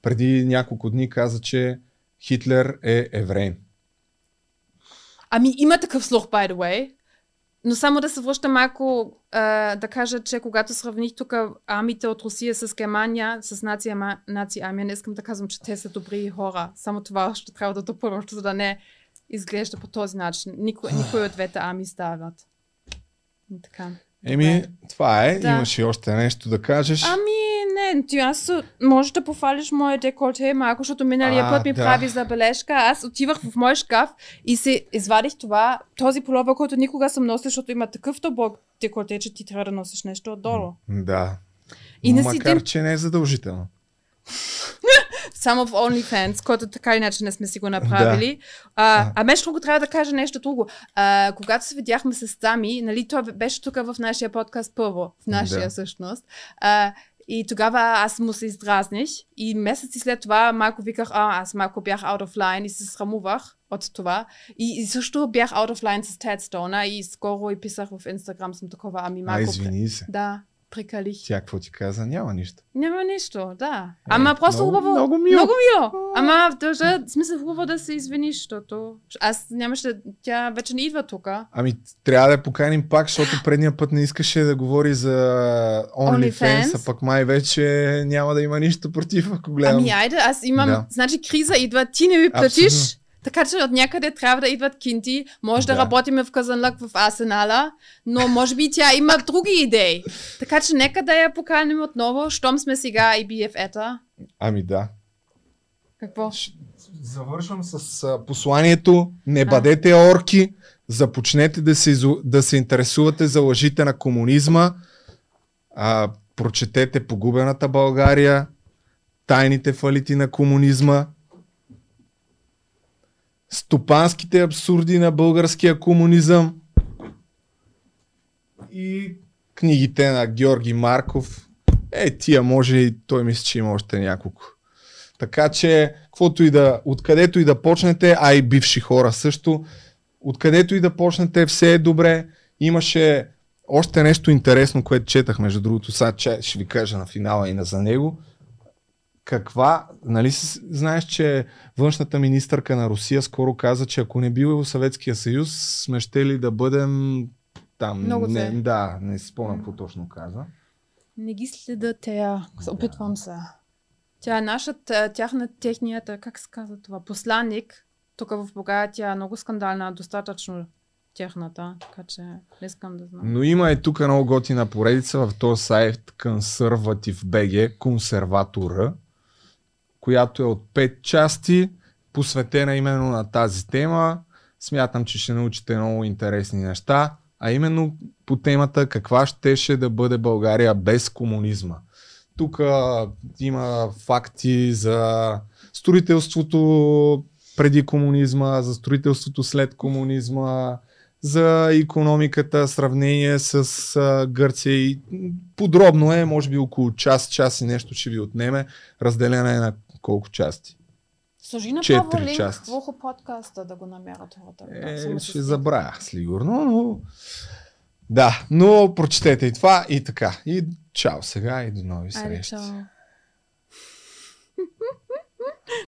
Преди няколко дни каза, че Хитлер е еврей. Ами има такъв слух, by the way. Но само да се връща малко, а, да кажа, че когато сравних тук армиите от Русия с Германия, с наци, наци армия, не искам да казвам, че те са добри хора. Само това ще трябва да допълвам, за да не изглежда по този начин. Никой, никой от двете армии стават. Така. Еми, това е. Да. Имаш и още нещо да кажеш. Ами, не, ти аз може да пофалиш моя деколте малко, защото миналия а, път ми да. прави забележка. Аз отивах в мой шкаф и си извадих това, този половър, който никога съм носил, защото има такъв дълбок деколте, че ти трябва да носиш нещо отдолу. Да. И не макар, си... че не е задължително. Само в OnlyFans, който така иначе не сме си го направили. Да. А, а между другото трябва да кажа нещо друго. А, когато се видяхме с Дзами, нали, той беше тук в нашия подкаст първо, в нашия да. всъщност. А, и тогава аз му се издразних и месеци след това малко виках, а, аз малко бях out of line и се срамувах от това. И, и също бях out of line с Тедстона и скоро и писах в Instagram съм такова, ами малко... А, извини се. Да. Прикалих. Тя какво ти каза? Няма нищо. Няма нищо, да. Е, Ама просто много, хубаво. Много мило. Много мило. Ама държа, смисъл хубаво да се извиниш, защото аз нямаше, тя вече не идва тук. Ами трябва да поканим пак, защото предния път не искаше да говори за OnlyFans, а пък май вече няма да има нищо против, ако гледам. Ами айде, аз имам, да. значи криза идва, ти не ми платиш. Абсолютно. Така че от някъде трябва да идват кинти. Може да, да работим в Казанлък в Арсенала, но може би тя има други идеи. Така че нека да я поканим отново, щом сме сега и би еф-ета. Ами да. Какво? Завършвам с посланието. Не бъдете орки, започнете да се, да се интересувате за лъжите на комунизма. А, прочетете Погубената България, Тайните фалити на комунизма, Стопанските абсурди на българския комунизъм и книгите на Георги Марков. Е, тия може и той мисли, че има още няколко. Така че, каквото и да, откъдето и да почнете, а и бивши хора също, откъдето и да почнете, все е добре. Имаше още нещо интересно, което четах, между другото, сега ще ви кажа на финала и на за него. Каква, нали знаеш, че външната министърка на Русия скоро каза, че ако не бил в Съветския съюз, сме щели да бъдем там. Много не, да, не спомням какво точно каза. Не ги следа тея, опитвам се. Тя е нашата, тяхна технията, как се казва това, посланник, тук в България тя е много скандална, достатъчно техната, така че не искам да знам. Но има и тук много готина поредица в този сайт Консерватив точка би джи, консерватора, която е от пет части, посветена именно на тази тема. Смятам, че ще научите много интересни неща, а именно по темата каква щеше да бъде България без комунизма. Тук има факти за строителството преди комунизма, за строителството след комунизма, за икономиката, сравнение с Гърция и подробно е, може би около час, час и нещо ще ви отнеме. Разделена е на колко части? Сложи направо линк в подкаста да го намерят хората. Е, ще забравях сигурно, но... Да, но прочетете и това и така. И чао сега и до нови срещи.